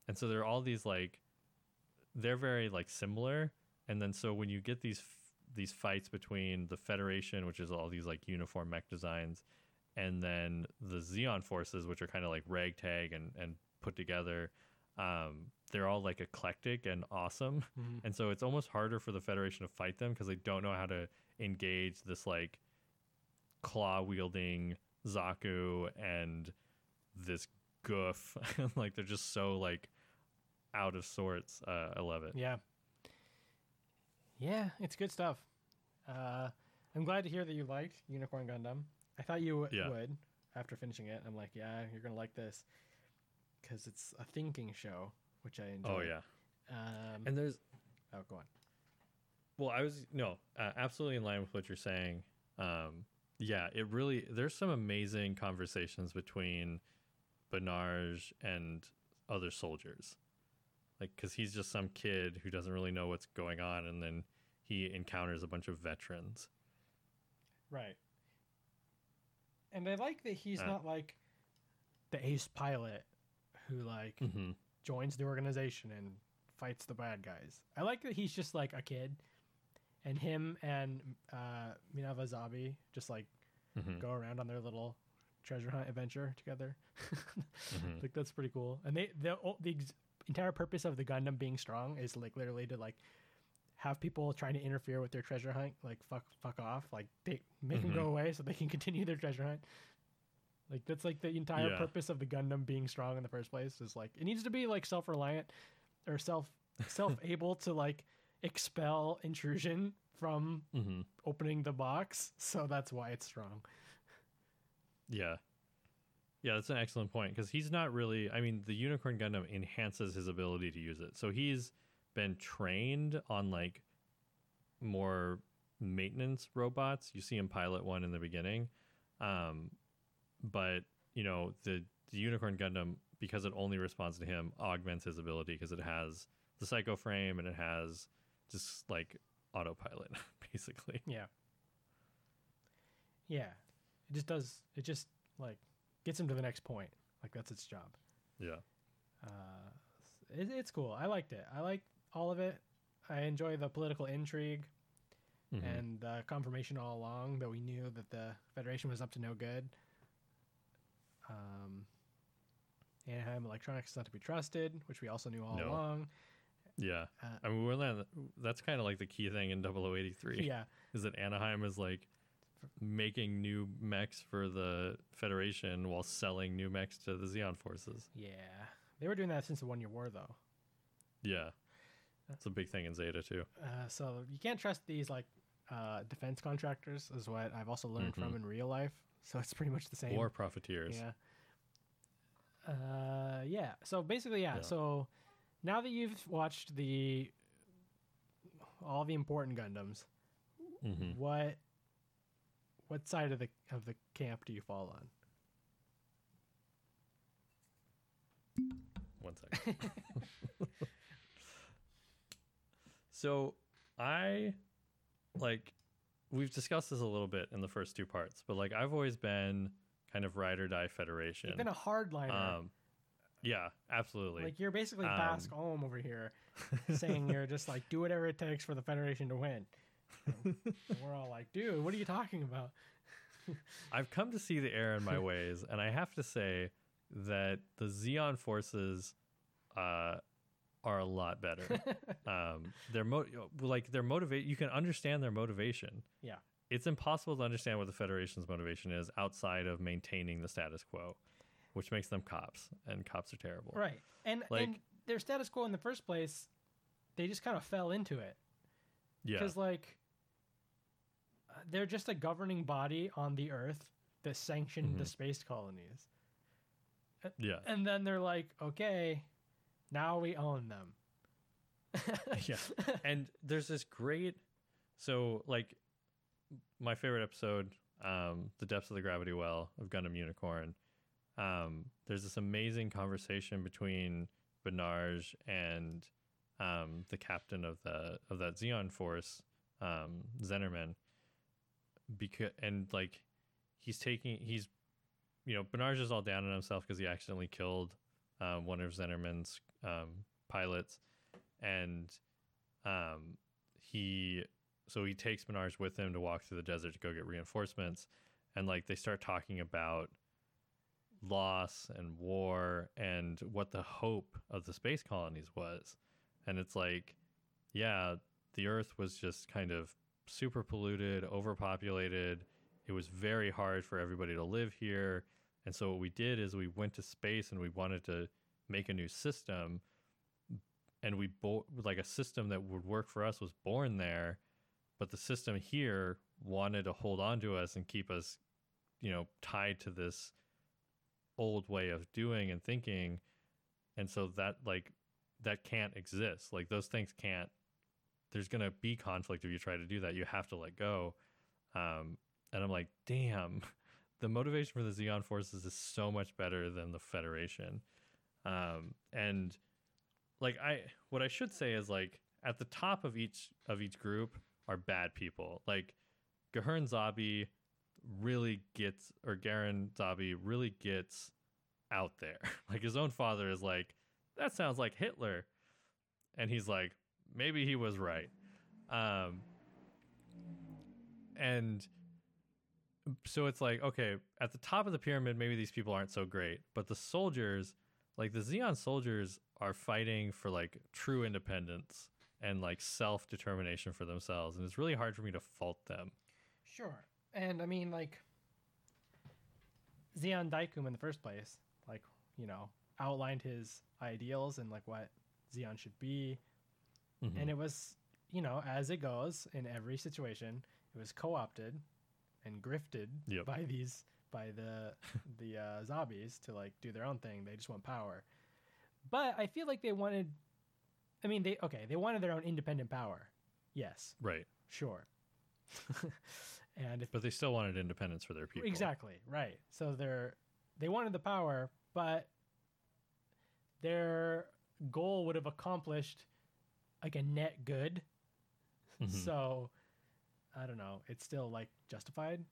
and so there are all these like, they're very like similar. And then so when you get these f- these fights between the Federation, which is all these like uniform mech designs, and then the Zeon forces, which are kind of like ragtag and, and put together, um, they're all like eclectic and awesome. Mm-hmm. And so it's almost harder for the Federation to fight them because they don't know how to engage this like claw-wielding Zaku and this goof. Like they're just so like out of sorts. Uh, I love it. Yeah. Yeah, it's good stuff. Uh, I'm glad to hear that you liked Unicorn Gundam. I thought you w- yeah. would after finishing it. I'm like, yeah, you're going to like this because it's a thinking show, which I enjoy. Oh, yeah. Um, and there's... Oh, go on. Well, I was... No, uh, absolutely in line with what you're saying. Um, yeah, it really... There's some amazing conversations between Banagher and other soldiers. Like, because he's just some kid who doesn't really know what's going on, and then he encounters a bunch of veterans. Right. And I like that he's uh, not like the ace pilot who like mm-hmm. joins the organization and fights the bad guys. I like that he's just like a kid, and him and uh, Mineva Zabi just like mm-hmm. go around on their little treasure hunt adventure together. mm-hmm. Like that's pretty cool. And they the the ex- entire purpose of the Gundam being strong is like literally to like have people trying to interfere with their treasure hunt, like fuck, fuck off, like they make mm-hmm. them go away so they can continue their treasure hunt. Like that's like the entire yeah. purpose of the Gundam being strong in the first place is like, it needs to be like self-reliant or self, self able to like expel intrusion from mm-hmm. opening the box. So that's why it's strong. Yeah. Yeah. That's an excellent point. Cause he's not really, I mean, the Unicorn Gundam enhances his ability to use it. So he's been trained on like more maintenance robots. You see him pilot one in the beginning, um but you know, the, the Unicorn Gundam, because it only responds to him, augments his ability because it has the Psycho Frame and it has just like autopilot, basically. Yeah. Yeah. It just does, it just like gets him to the next point. Like that's its job. Yeah. Uh, it, it's cool. I liked it. I like all of it. I enjoy the political intrigue mm-hmm. and the confirmation all along that we knew that the Federation was up to no good. Um, Anaheim Electronics is not to be trusted, which we also knew all no. along. Yeah. Uh, I mean, we're land- that's kind of like the key thing in double oh eighty-three. Yeah. Is that Anaheim is like making new mechs for the Federation while selling new mechs to the Zeon forces. Yeah. They were doing that since the One Year War, though. Yeah. That's a big thing in Zeta, too. Uh, so you can't trust these, like, uh, defense contractors, is what I've also learned mm-hmm. from in real life. So it's pretty much the same. Or profiteers. Yeah. Uh, yeah. So basically, yeah. yeah. So now that you've watched the all the important Gundams, mm-hmm. what what side of the of the camp do you fall on? One second. So I like we've discussed this a little bit in the first two parts, but like I've always been kind of ride or die Federation. You've been a hardliner. Um, yeah, absolutely. Like you're basically um, Basque Ohm over here saying you're just like do whatever it takes for the Federation to win. And we're all like, dude, what are you talking about? I've come to see the error in my ways, and I have to say that the Zeon forces uh, are a lot better. um, they're mo- like they're motivate. You can understand their motivation. Yeah. It's impossible to understand what the Federation's motivation is outside of maintaining the status quo, which makes them cops, and cops are terrible. Right. And, like, and their status quo in the first place, they just kind of fell into it. Yeah. Because, like, they're just a governing body on the Earth that sanctioned mm-hmm. the space colonies. Yeah. And then they're like, okay, now we own them. yeah. And there's this great... So, like... my favorite episode, um, The Depths of the Gravity Well of Gundam Unicorn, um, there's this amazing conversation between Banagher and um, the captain of the of that Zeon force, um, Zinnerman, because and like he's taking he's you know Banagher is all down on himself because he accidentally killed um, one of Zinnerman's um, pilots, and um, he. So he takes Banagher with him to walk through the desert to go get reinforcements. And like they start talking about loss and war and what the hope of the space colonies was. And it's like, yeah, the Earth was just kind of super polluted, overpopulated. It was very hard for everybody to live here. And so what we did is we went to space and we wanted to make a new system. And we, bo- like a system that would work for us was born there. But the system here wanted to hold on to us and keep us, you know, tied to this old way of doing and thinking. And so that, like, that can't exist. Like, those things can't... There's going to be conflict if you try to do that. You have to let go. Um, and I'm like, damn. The motivation for the Zeon forces is so much better than the Federation. Um, and, like, I... What I should say is, like, at the top of each of each group... are bad people. Like Gihren Zabi really gets, or Gihren Zabi really gets out there. Like his own father is like, that sounds like Hitler. And he's like, maybe he was right. Um, and so it's like, okay, at the top of the pyramid, maybe these people aren't so great, but the soldiers, like the Zeon soldiers are fighting for like true independence and like self-determination for themselves, and it's really hard for me to fault them. Sure. And I mean, like Zeon Deikun in the first place, like, you know, outlined his ideals and like what Zeon should be. Mm-hmm. And it was, you know, as it goes in every situation, it was co-opted and grifted yep. by these by the the uh, Zabis to like do their own thing. They just want power. But I feel like they wanted I mean, they okay, they wanted their own independent power. Yes. Right. Sure. and if, But they still wanted independence for their people. Exactly, right. So they're they wanted the power, but their goal would have accomplished like a net good. Mm-hmm. So I don't know. It's still like justified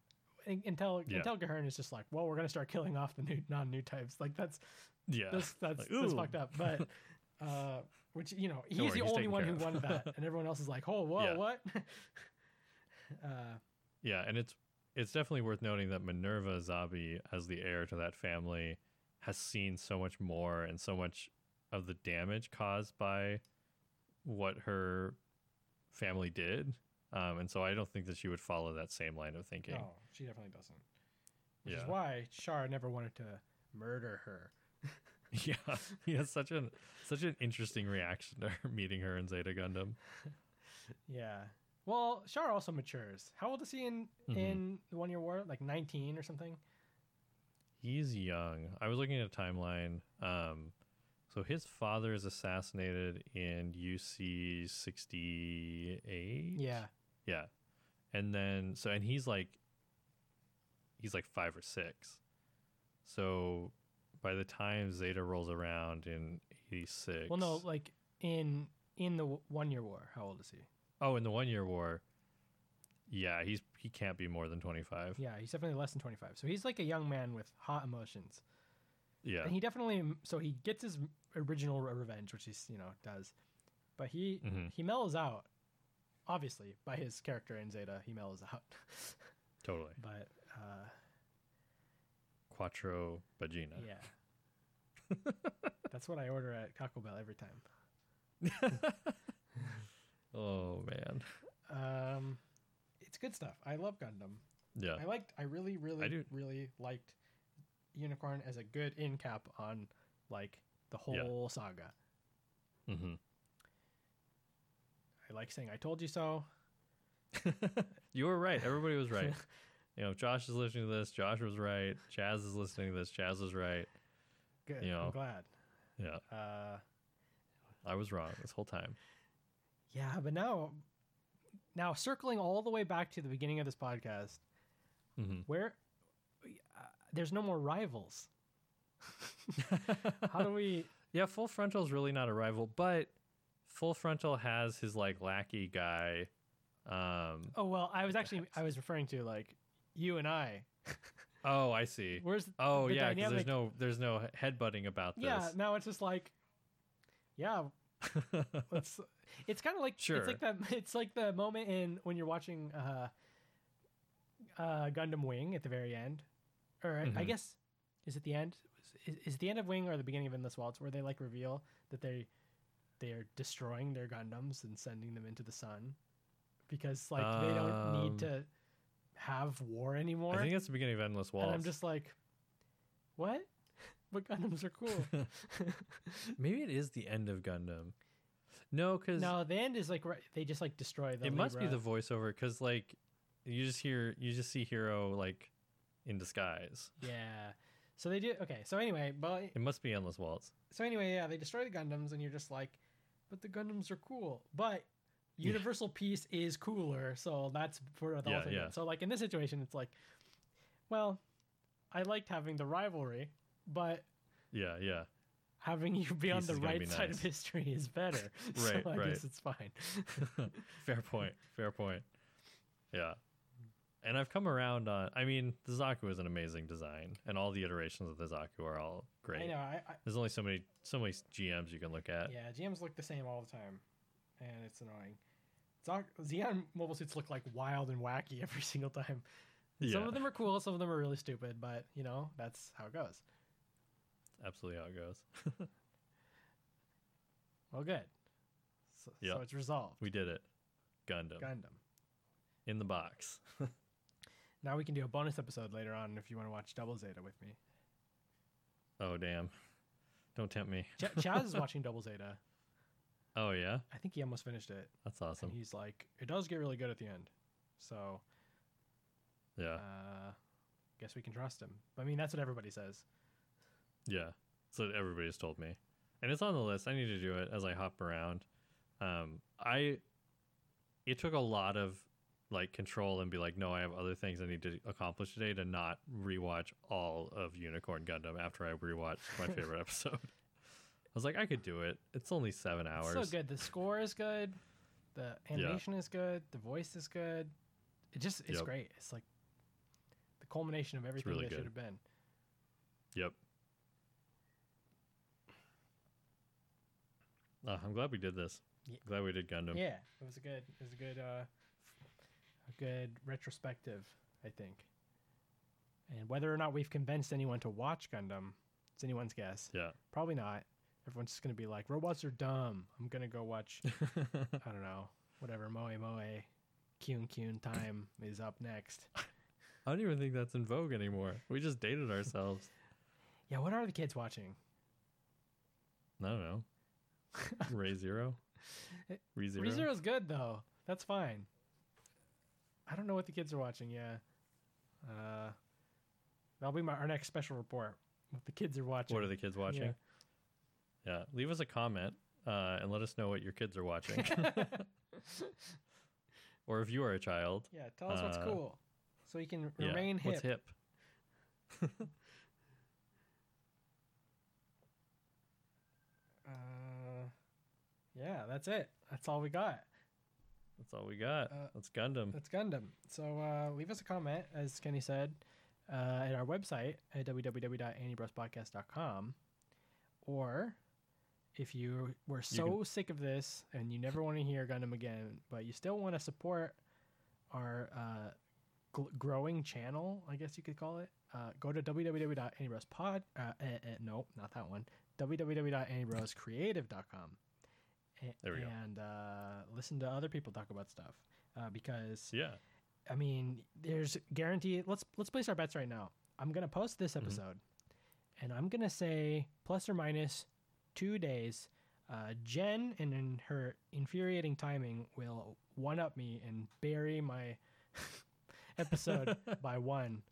until yeah. until Gihren is just like, well, we're going to start killing off the new non-new types. Like that's yeah, that's that's, like, that's fucked up. But uh, which you know he's worry, the he's only one who of. Won that, and everyone else is like, oh, whoa, yeah. what? uh, yeah, and it's it's definitely worth noting that Mineva Zabi, as the heir to that family, has seen so much more and so much of the damage caused by what her family did. Um, and so I don't think that she would follow that same line of thinking. No, she definitely doesn't. Which yeah. is why Char never wanted to murder her. yeah, he has such an such an interesting reaction to her meeting her in Zeta Gundam. yeah. Well, Char also matures. How old is he in, mm-hmm. in the One Year War? Like nineteen or something? He's young. I was looking at a timeline. Um, so his father is assassinated in U C sixty-eight. Yeah. Yeah. And then, so, and he's like, he's like five or six. So by the time Zeta rolls around in eighty-six. Well, no, like in, in the One Year War, how old is he? Oh, in the One Year War, yeah, he's he can't be more than twenty-five. Yeah, he's definitely less than twenty-five. So he's like a young man with hot emotions. Yeah. And he definitely, so he gets his original revenge, which he's, you know, does. But he, mm-hmm. he mellows out, obviously, by his character in Zeta, he mellows out. totally. But, uh... Quattro Bagina. Yeah. That's what I order at Taco Bell every time. Oh man, um, it's good stuff. I love Gundam. Yeah, I liked. I really, really, really liked Unicorn as a good in cap on like the whole yeah. saga. Mm-hmm. I like saying "I told you so." You were right. Everybody was right. You know, if Josh is listening to this, Josh was right. Chaz is listening to this, Chaz was right. Good. You know, I'm glad. Yeah. Uh, I was wrong this whole time. Yeah, but now, now circling all the way back to the beginning of this podcast, mm-hmm. where uh, there's no more rivals. How do we? Yeah, Full Frontal is really not a rival, but Full Frontal has his like lackey guy. Um, oh well, I was actually I was referring to like you and I. oh, I see. Where's oh the yeah? Because there's no there's no headbutting about this. Yeah, now it's just like, yeah. Let's, it's kind of like sure. it's like that. It's like the moment in when you're watching uh, uh, Gundam Wing at the very end, or mm-hmm. I guess is it the end? Is, is the end of Wing or the beginning of Endless Waltz where they like reveal that they they are destroying their Gundams and sending them into the sun because like um, they don't need to have war anymore. I think that's the beginning of Endless Waltz. And I'm just like, what? But Gundams are cool. Maybe it is the end of Gundam. No, because no, the end is like right, they just like destroy the. It Libra. Must be the voiceover because like you just hear you just see Hero like in disguise. Yeah, so they do. Okay, so anyway, but it must be Endless Waltz. So anyway, yeah, they destroy the Gundams, and you're just like, but the Gundams are cool. But Universal yeah. Peace is cooler, so that's for the yeah, whole thing. Yeah. So like in this situation, it's like, well, I liked having the rivalry. But yeah, yeah, having you be Peace on the right nice. Side of history is better. right, so I right. guess it's fine. fair point. Fair point. Yeah, and I've come around on. I mean, the Zaku is an amazing design, and all the iterations of the Zaku are all great. I know. I, I, There's only so many, so many G Ms you can look at. Yeah, G Ms look the same all the time, and it's annoying. Zaku, Zeon mobile suits look like wild and wacky every single time. Yeah. Some of them are cool, some of them are really stupid, but you know that's how it goes. Absolutely how it goes. well, good. So, yep. so it's resolved. We did it. Gundam. Gundam. In the box. now we can do a bonus episode later on if you want to watch Double Zeta with me. Oh, damn. Don't tempt me. Ch- Chaz is watching Double Zeta. Oh, yeah? I think he almost finished it. That's awesome. And he's like, it does get really good at the end. So, yeah. Uh, guess we can trust him. I mean, that's what everybody says. Yeah, so everybody's told me, and it's on the list. I need to do it as I hop around. Um, I it took a lot of like control and be like, no, I have other things I need to accomplish today, to not rewatch all of Unicorn Gundam after I rewatched my favorite episode. I was like, I could do it. It's only seven hours. It's so good. The score is good. The animation yeah. is good. The voice is good. It just, it's yep. great. It's like the culmination of everything really that good. should have been. Yep. Uh, I'm glad we did this. Yeah. Glad we did Gundam. Yeah, it was a good, it was a good, uh, a good retrospective, I think. And whether or not we've convinced anyone to watch Gundam, it's anyone's guess. Yeah, probably not. Everyone's just gonna be like, robots are dumb. I'm gonna go watch. I don't know, whatever. Moe Moe, Kyun Kyun time is up next. I don't even think that's in vogue anymore. We just dated ourselves. Yeah, what are the kids watching? I don't know. Ray Zero? Re Zero? Re Zero's good, though. That's fine. I don't know what the kids are watching, yeah. Uh, that'll be my, our next special report. What the kids are watching. What are the kids watching? Yeah. yeah. Leave us a comment uh, and let us know what your kids are watching. Or if you are a child. Yeah, tell us uh, what's cool. So you can remain yeah, hip. What's hip? Uh, yeah, that's it. That's all we got. That's all we got. Uh, that's Gundam. That's Gundam. So uh, leave us a comment, as Kenny said, uh, at our website at w w w dot annie bruss podcast dot com. Or if you were so you can... sick of this and you never want to hear Gundam again, but you still want to support our uh, gl- growing channel, I guess you could call it, uh, go to w w w dot annie bruss pod. Uh, eh, eh, no, not that one. w w w dot annie bros creative dot com and, there we go. and uh, listen to other people talk about stuff uh, because yeah, I mean, there's guaranteed. Let's let's place our bets right now. I'm gonna post this episode, mm-hmm. and I'm gonna say plus or minus two days. Uh, Jen, and in her infuriating timing, will one up me and bury my episode by one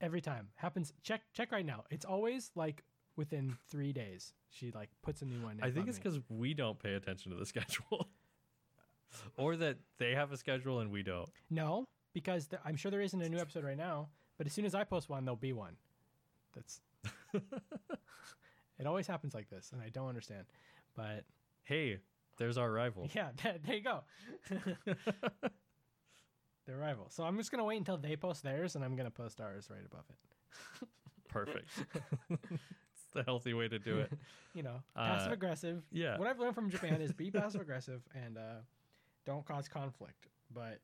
every time. Happens. Check check right now. It's always like. Within three days, she like puts a new one in. I think it's because we don't pay attention to the schedule, or that they have a schedule and we don't. No, because th- I'm sure there isn't a new episode right now. But as soon as I post one, there'll be one. That's it. Always happens like this, and I don't understand. But hey, there's our rival. Yeah, there, there you go. Their rival. So I'm just gonna wait until they post theirs, and I'm gonna post ours right above it. Perfect. It's the healthy way to do it. You know, passive aggressive. Uh, yeah. What I've learned from Japan is be passive aggressive and uh, don't cause conflict, but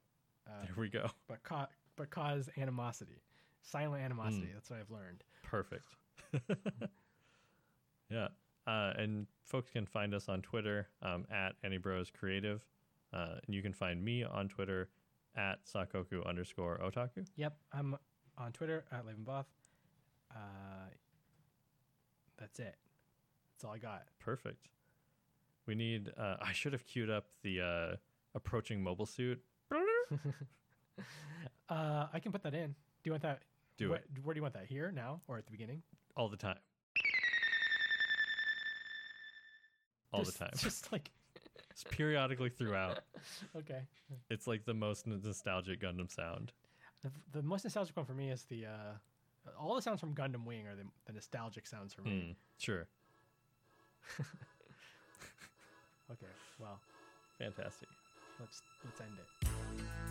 uh, there we go. But ca- but cause animosity, silent animosity. Mm. That's what I've learned. Perfect. Yeah, uh, and folks can find us on Twitter um, at AnnieBrosCreative, uh, and you can find me on Twitter. At Sakoku underscore otaku. Yep, I'm on Twitter at Levenboth. Uh, that's it. That's all I got. Perfect. We need. Uh, I should have queued up the uh, approaching mobile suit. uh, I can put that in. Do you want that? Do where, it. Where do you want that? Here, now, or at the beginning? All the time. All just, the time. Just like. Just periodically throughout. Okay. It's like the most nostalgic Gundam sound. The, the most nostalgic one for me is the... Uh, all the sounds from Gundam Wing are the, the nostalgic sounds for me. Mm, sure. Okay, well. Fantastic. Let's let's end it.